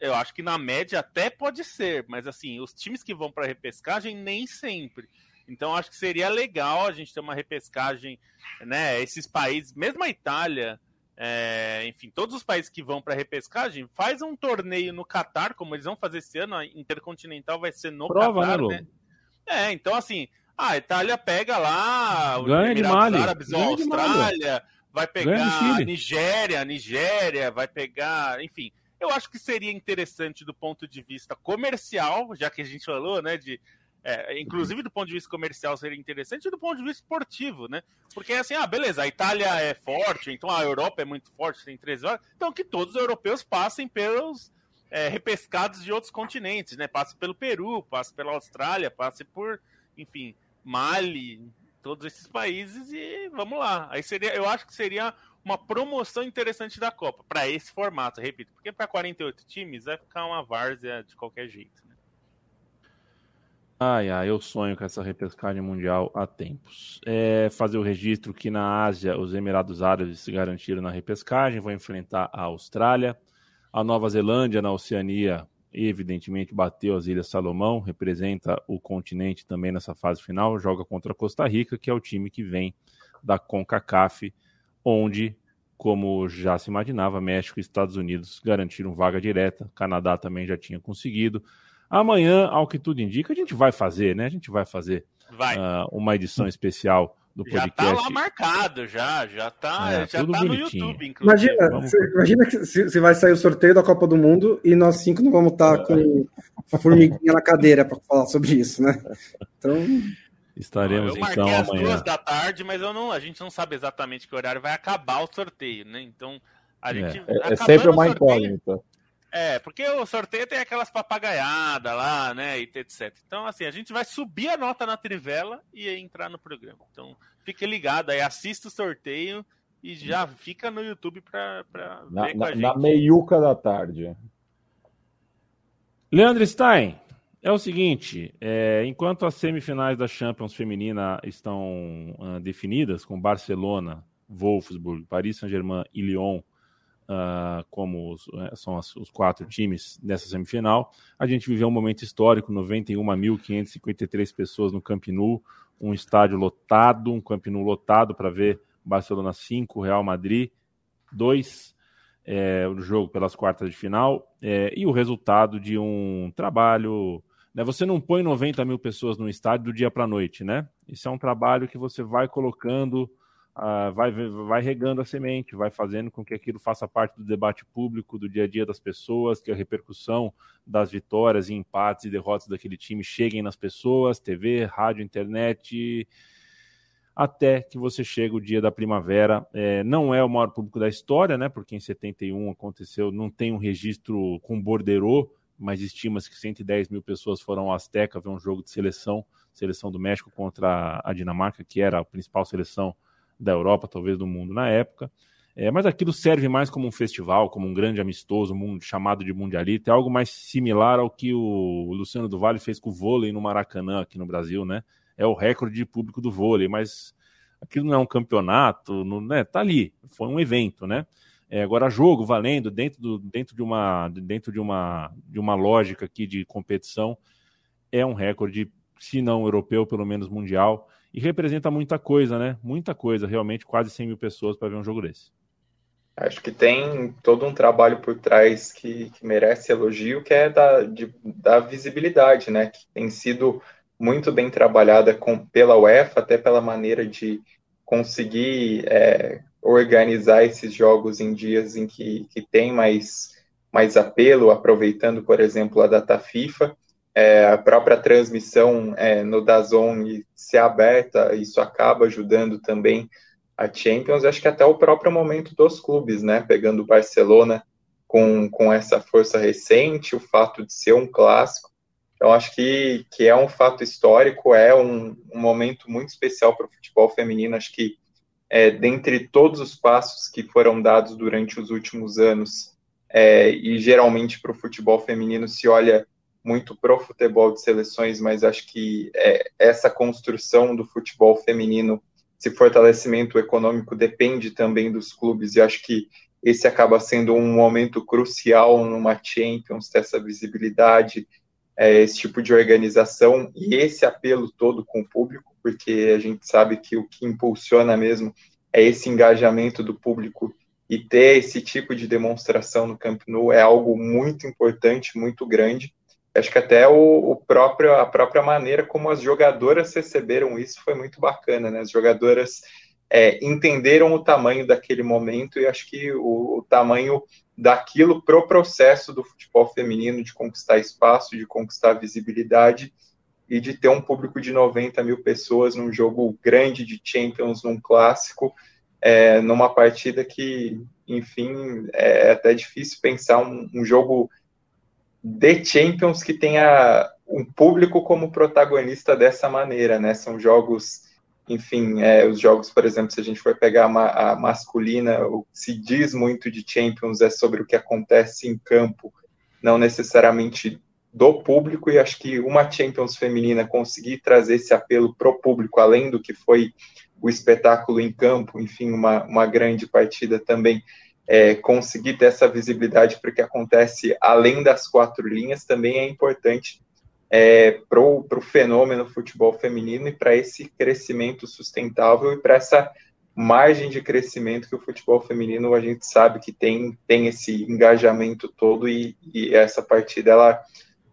Eu acho que na média até pode ser, mas assim, os times que vão para a repescagem nem sempre. Então, acho que seria legal a gente ter uma repescagem, né? Esses países, mesmo a Itália, é, enfim, todos os países que vão para repescagem, faz um torneio no Catar, como eles vão fazer esse ano, a Intercontinental vai ser no Catar, né? É, então, assim, a Itália pega lá os Emirados Árabes, a Austrália, vai pegar a Nigéria, a Nigéria, vai pegar, enfim... Eu acho que seria interessante do ponto de vista comercial, já que a gente falou, né, de... É, inclusive do ponto de vista comercial seria interessante e do ponto de vista esportivo, né? Porque é assim, ah, beleza, a Itália é forte, então a Europa é muito forte, tem três horas, então que todos os europeus passem pelos é, repescados de outros continentes, né? Passem pelo Peru, passem pela Austrália, passem por, enfim, Mali, todos esses países e vamos lá. Aí seria, eu acho que seria uma promoção interessante da Copa, para esse formato, repito, porque para quarenta e oito times vai ficar uma várzea de qualquer jeito, né? Ai, ai, eu sonho com essa repescagem mundial há tempos. É fazer o registro que na Ásia os Emirados Árabes se garantiram na repescagem, vão enfrentar a Austrália, a Nova Zelândia na Oceania, evidentemente bateu as Ilhas Salomão, representa o continente também nessa fase final, joga contra a Costa Rica, que é o time que vem da CONCACAF, onde, como já se imaginava, México e Estados Unidos garantiram vaga direta, o Canadá também já tinha conseguido. Amanhã, ao que tudo indica, a gente vai fazer, né? A gente vai fazer vai. Uh, uma edição especial do já podcast. Já tá lá marcado, já, já tá, é, já tá no YouTube, inclusive. Imagina, vamos... cê, imagina que você vai sair o sorteio da Copa do Mundo e nós cinco não vamos estar tá com a formiguinha na cadeira para falar sobre isso, né? Então... Estaremos, então, amanhã. Eu marquei às duas da tarde, mas eu não, a gente não sabe exatamente que horário vai acabar o sorteio, né? Então, a gente... É, é sempre uma incógnita. É, porque o sorteio tem aquelas papagaiadas lá, né, e etcétera. Então, assim, a gente vai subir a nota na Trivela e entrar no programa. Então, fique ligado aí, assista o sorteio e já fica no YouTube para ver com a gente. Na meiuca da tarde. Leandro Stein, é o seguinte, é, enquanto as semifinais da Champions Feminina estão uh, definidas, com Barcelona, Wolfsburg, Paris Saint-Germain e Lyon, Uh, como os, são as, os quatro times nessa semifinal, a gente viveu um momento histórico, noventa e um mil quinhentas e cinquenta e três pessoas no Camp Nou, um estádio lotado, um Camp Nou lotado para ver Barcelona cinco, Real Madrid dois, é, o jogo pelas quartas de final, é, e o resultado de um trabalho, né, você não põe noventa mil pessoas no estádio do dia para a noite, né? Isso é um trabalho que você vai colocando, Uh, vai, vai regando a semente, vai fazendo com que aquilo faça parte do debate público, do dia a dia das pessoas, que a repercussão das vitórias e empates e derrotas daquele time cheguem nas pessoas, T V, rádio, internet, até que você chega o dia da primavera. É, não é o maior público da história, né? Porque em setenta e um aconteceu, não tem um registro com borderô, mas estima-se que cento e dez mil pessoas foram ao Azteca ver um jogo de seleção, seleção do México contra a Dinamarca, que era a principal seleção da Europa, talvez do mundo na época, é, mas aquilo serve mais como um festival, como um grande amistoso, mundo, chamado de mundialita, é algo mais similar ao que o Luciano do Vale fez com o vôlei no Maracanã aqui no Brasil, né? É o recorde de público do vôlei, mas aquilo não é um campeonato, não, né? Tá ali, foi um evento, né? É, agora jogo valendo dentro, do, dentro, de, uma, dentro de, uma, de uma lógica aqui de competição, é um recorde, se não europeu, pelo menos mundial. E representa muita coisa, né? Muita coisa, realmente, quase cem mil pessoas para ver um jogo desse. Acho que tem todo um trabalho por trás que, que merece elogio, que é da, de, da visibilidade, né? Que tem sido muito bem trabalhada com, pela UEFA, até pela maneira de conseguir é, organizar esses jogos em dias em que, que tem mais, mais apelo, aproveitando, por exemplo, a data FIFA. É, a própria transmissão é, no DAZN ser aberta, isso acaba ajudando também a Champions, acho que até o próprio momento dos clubes, né? Pegando o Barcelona com, com essa força recente, o fato de ser um clássico. Então, acho que, que é um fato histórico, é um, um momento muito especial para o futebol feminino. Acho que, é, dentre todos os passos que foram dados durante os últimos anos, é, e geralmente para o futebol feminino se olha muito para o futebol de seleções, mas acho que é, essa construção do futebol feminino, esse fortalecimento econômico depende também dos clubes, e acho que esse acaba sendo um momento crucial numa Champions, ter essa visibilidade, esse tipo de organização e esse apelo todo com o público, porque a gente sabe que o que impulsiona mesmo é esse engajamento do público, e ter esse tipo de demonstração no Camp Nou é algo muito importante, muito grande. Acho que até o, o próprio, a própria maneira como as jogadoras receberam isso foi muito bacana, né? As jogadoras é, entenderam o tamanho daquele momento, e acho que o, o tamanho daquilo pro processo do futebol feminino, de conquistar espaço, de conquistar visibilidade, e de ter um público de noventa mil pessoas num jogo grande de Champions, num clássico, é, numa partida que, enfim, é até difícil pensar um, um jogo de Champions que tenha um público como protagonista dessa maneira, né? São jogos, enfim, é, os jogos, por exemplo, se a gente for pegar a masculina, o que se diz muito de Champions é sobre o que acontece em campo, não necessariamente do público, e acho que uma Champions feminina conseguir trazer esse apelo pro público, além do que foi o espetáculo em campo, enfim, uma, uma grande partida também, é, conseguir ter essa visibilidade para o que acontece além das quatro linhas, também é importante É, para o fenômeno futebol feminino e para esse crescimento sustentável e para essa margem de crescimento que o futebol feminino, a gente sabe que tem, tem esse engajamento todo, e, e essa partida, ela,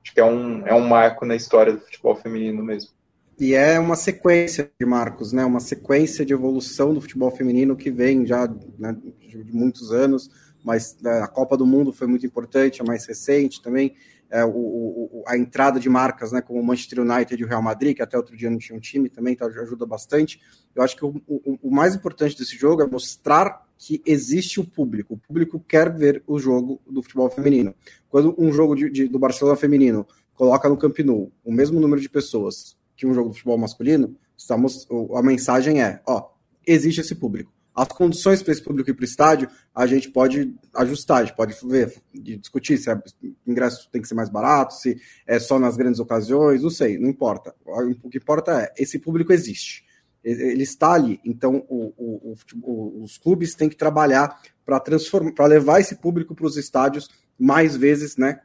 acho que é um, é um marco na história do futebol feminino mesmo. E é uma sequência de marcos, né? Uma sequência de evolução do futebol feminino que vem já, né, de muitos anos, mas a Copa do Mundo foi muito importante, a mais recente também. É, o, o, a entrada de marcas, né, como o Manchester United e o Real Madrid, que até outro dia não tinha um time também, então ajuda bastante. Eu acho que o, o, o mais importante desse jogo é mostrar que existe o público. O público quer ver o jogo do futebol feminino. Quando um jogo de, de, do Barcelona feminino coloca no Camp Nou o mesmo número de pessoas que um jogo de futebol masculino, estamos, a mensagem é, ó, existe esse público. As condições para esse público ir para o estádio, a gente pode ajustar, a gente pode ver, discutir se o ingresso tem que ser mais barato, se é só nas grandes ocasiões, não sei, não importa. O que importa é, esse público existe, ele está ali, então o, o, o, os clubes têm que trabalhar para transformar, para levar esse público para os estádios mais vezes, né,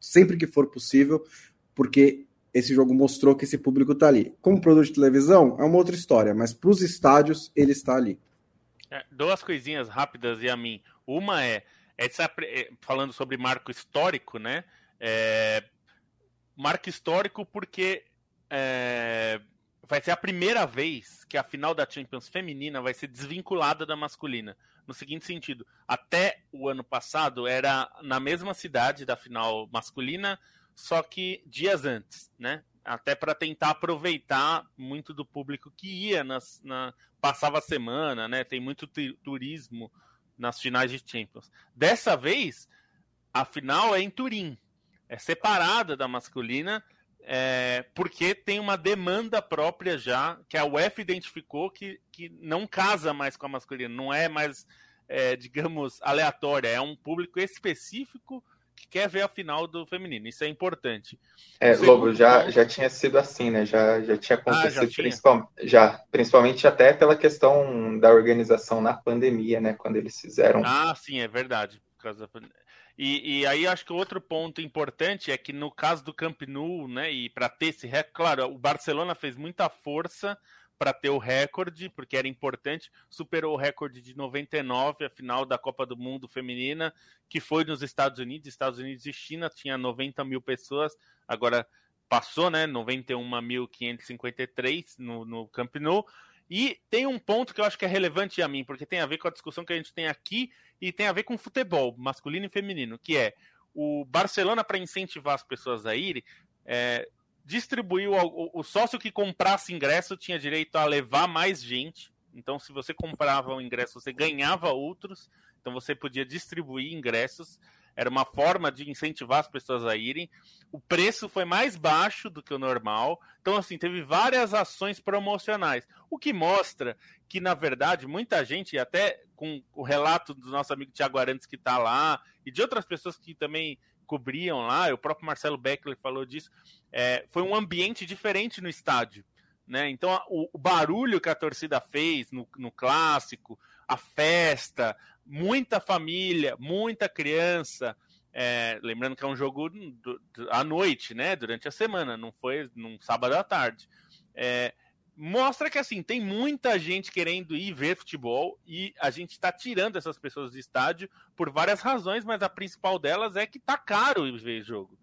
sempre que for possível, porque esse jogo mostrou que esse público está ali. Como produto de televisão, é uma outra história, mas para os estádios, ele está ali. É, duas coisinhas rápidas, e a mim. Uma é, essa, falando sobre marco histórico, né? É, marco histórico porque é, vai ser a primeira vez que a final da Champions feminina vai ser desvinculada da masculina. No seguinte sentido, até o ano passado era na mesma cidade da final masculina, só que dias antes, né? Até para tentar aproveitar muito do público que ia, nas, na, passava a semana, né? Tem muito turismo nas finais de Champions. Dessa vez, a final é em Turim, é separada da masculina, é, porque tem uma demanda própria já, que a UEFA identificou que, que não casa mais com a masculina, não é mais, é, digamos, aleatória, é um público específico que quer ver a final do feminino, isso é importante. É, segundo... Lobo, já, já tinha sido assim, né? Já, já tinha acontecido, ah, já tinha? Principalmente, já, principalmente até pela questão da organização na pandemia, né? Quando eles fizeram. Ah, sim, é verdade. Por causa da pandemia. E, e aí acho que outro ponto importante é que no caso do Camp Nou, né? E para ter esse recorde, claro, o Barcelona fez muita força para ter o recorde, porque era importante, superou o recorde de noventa e nove, a final da Copa do Mundo feminina, que foi nos Estados Unidos, Estados Unidos e China, tinha noventa mil pessoas, agora passou, né, noventa e um mil quinhentos e cinquenta e três no, no Camp Nou, e tem um ponto que eu acho que é relevante a mim, porque tem a ver com a discussão que a gente tem aqui, e tem a ver com futebol, masculino e feminino, que é, o Barcelona, para incentivar as pessoas a irem, é, distribuiu, o sócio que comprasse ingresso tinha direito a levar mais gente, Então, se você comprava um ingresso, você ganhava outros. Então, você podia distribuir ingressos. Era uma forma de incentivar as pessoas a irem. O preço foi mais baixo do que o normal. Então, assim, teve várias ações promocionais. O que mostra que, na verdade, muita gente, até com o relato do nosso amigo Tiago Arantes, que está lá, e de outras pessoas que também cobriam lá, o próprio Marcelo Beckler falou disso, é, foi um ambiente diferente no estádio, né? Então, a, o, o barulho que a torcida fez no, no clássico, a festa, muita família, muita criança, é, lembrando que é um jogo do, do, à noite, né? Durante a semana, não foi num sábado à tarde, é, mostra que, assim, tem muita gente querendo ir ver futebol e a gente está tirando essas pessoas do estádio por várias razões, mas a principal delas é que tá caro ir ver jogo.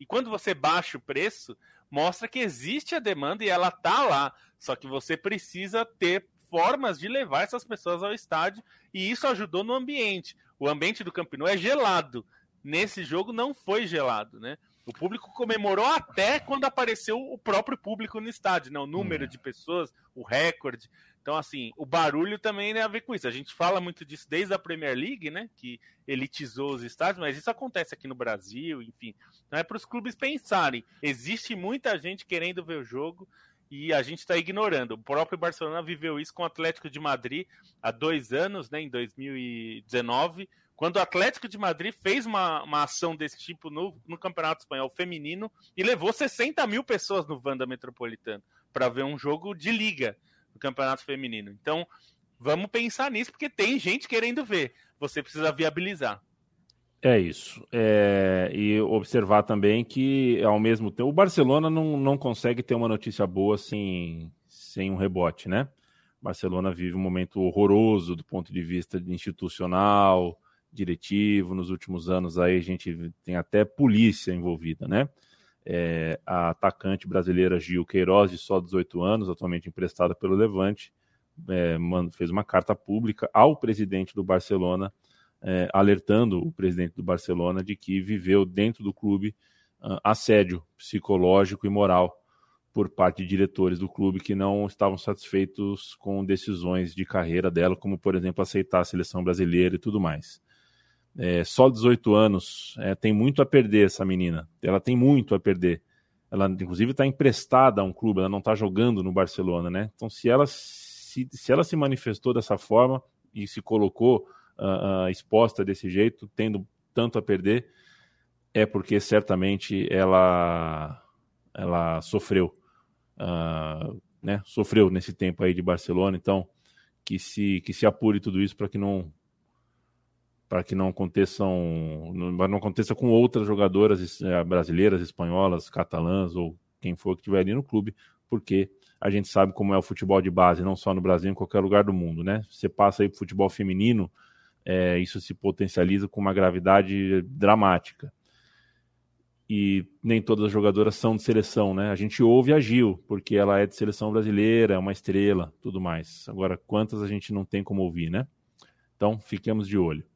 E quando você baixa o preço, mostra que existe a demanda e ela tá lá, só que você precisa ter formas de levar essas pessoas ao estádio e isso ajudou no ambiente. O ambiente do Camp Nou é gelado. Nesse jogo não foi gelado, né? O público comemorou até quando apareceu o próprio público no estádio, né? O número hum. de pessoas, o recorde. Então, assim, o barulho também tem a ver com isso. A gente fala muito disso desde a Premier League, né? Que elitizou os estádios, mas isso acontece aqui no Brasil, enfim. Então é para os clubes pensarem. Existe muita gente querendo ver o jogo e a gente está ignorando. O próprio Barcelona viveu isso com o Atlético de Madrid há dois anos, né? Em dois mil e dezenove, quando o Atlético de Madrid fez uma, uma ação desse tipo no, no Campeonato Espanhol Feminino e levou sessenta mil pessoas no Wanda Metropolitano para ver um jogo de liga no Campeonato Feminino. Então, vamos pensar nisso, porque tem gente querendo ver. Você precisa viabilizar. É isso. É... E observar também que, ao mesmo tempo, o Barcelona não, não consegue ter uma notícia boa sem, sem um rebote, né? O Barcelona vive um momento horroroso do ponto de vista institucional, diretivo. Nos últimos anos aí a gente tem até polícia envolvida, né? É, a atacante brasileira Gil Queiroz, de só dezoito anos, atualmente emprestada pelo Levante, é, fez uma carta pública ao presidente do Barcelona, é, alertando o presidente do Barcelona de que viveu dentro do clube uh, assédio psicológico e moral por parte de diretores do clube que não estavam satisfeitos com decisões de carreira dela, como, por exemplo, aceitar a seleção brasileira e tudo mais. É, só dezoito anos, é, tem muito a perder essa menina, ela tem muito a perder, ela inclusive está emprestada a um clube, ela não está jogando no Barcelona, né? Então se ela se, se ela se manifestou dessa forma e se colocou uh, uh, exposta desse jeito, tendo tanto a perder, é porque certamente ela, ela sofreu, uh, né? sofreu nesse tempo aí de Barcelona, então que se, que se apure tudo isso para que não para que não aconteçam, não aconteça com outras jogadoras brasileiras, espanholas, catalãs ou quem for que estiver ali no clube, porque a gente sabe como é o futebol de base, não só no Brasil, em qualquer lugar do mundo, né? Você passa aí para o futebol feminino, é, isso se potencializa com uma gravidade dramática. E nem todas as jogadoras são de seleção, né? A gente ouve a Gil, porque ela é de seleção brasileira, é uma estrela, tudo mais. Agora, quantas a gente não tem como ouvir, né? Então, fiquemos de olho.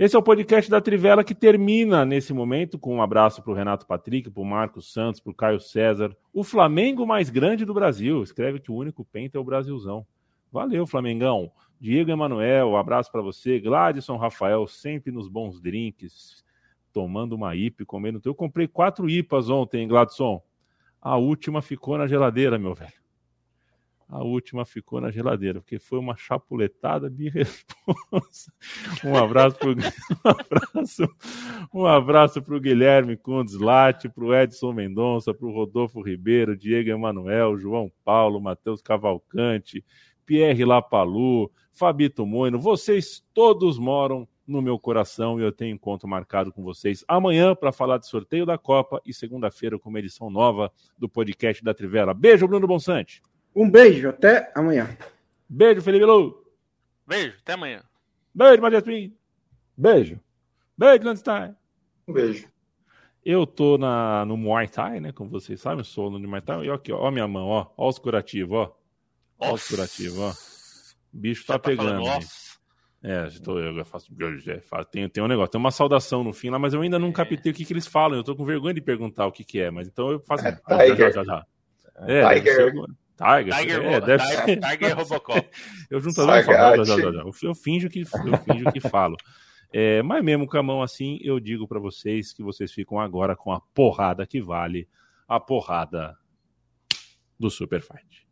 Esse é o podcast da Trivela, que termina nesse momento com um abraço para o Renato Patrick, para o Marcos Santos, para o Caio César. O Flamengo mais grande do Brasil. Escreve que o único penta é o Brasilzão. Valeu, Flamengão. Diego Emanuel, um abraço para você. Gladson Rafael, sempre nos bons drinks, tomando uma I P A, comendo teu. Eu comprei quatro I P As ontem, Gladson. A última ficou na geladeira, meu velho. A última ficou na geladeira, porque foi uma chapuletada de responsa. Um abraço pro um abraço, um abraço pro Guilherme Cundes Latti, pro Edson Mendonça, pro Rodolfo Ribeiro, Diego Emanuel, João Paulo, Matheus Cavalcante, Pierre Lapalu, Fabito Moino. Vocês todos moram no meu coração e eu tenho encontro marcado com vocês amanhã para falar de sorteio da Copa e segunda-feira com uma edição nova do podcast da Trivela. Beijo, Bruno Monsanto. Um beijo, até amanhã. Beijo, Felipe Lobo. Beijo, até amanhã. Beijo, Matias Pinto. Beijo. Beijo, Leandro Stein. Um beijo. Eu tô na, no Muay Thai, né? Como vocês sabem, eu sou aluno de Muay Thai. E aqui, ó, ó minha mão, ó. Ó os curativos, ó. Ó os curativos, ó. O bicho tá, tá pegando. É, tô, eu faço. Tem, tem um negócio, tem uma saudação no fim lá, mas eu ainda não captei é. o que, que eles falam. Eu tô com vergonha de perguntar o que, que é, mas então eu faço. É, ó, já, já, já, já. É, Tiger. Tiger, Tiger, é, deve Tiger, ser. Tiger Robocop. Eu junto a eu, eu finjo que eu finjo que falo. É, mas mesmo com a mão assim, eu digo para vocês que vocês ficam agora com a porrada que vale, a porrada do Super Fight.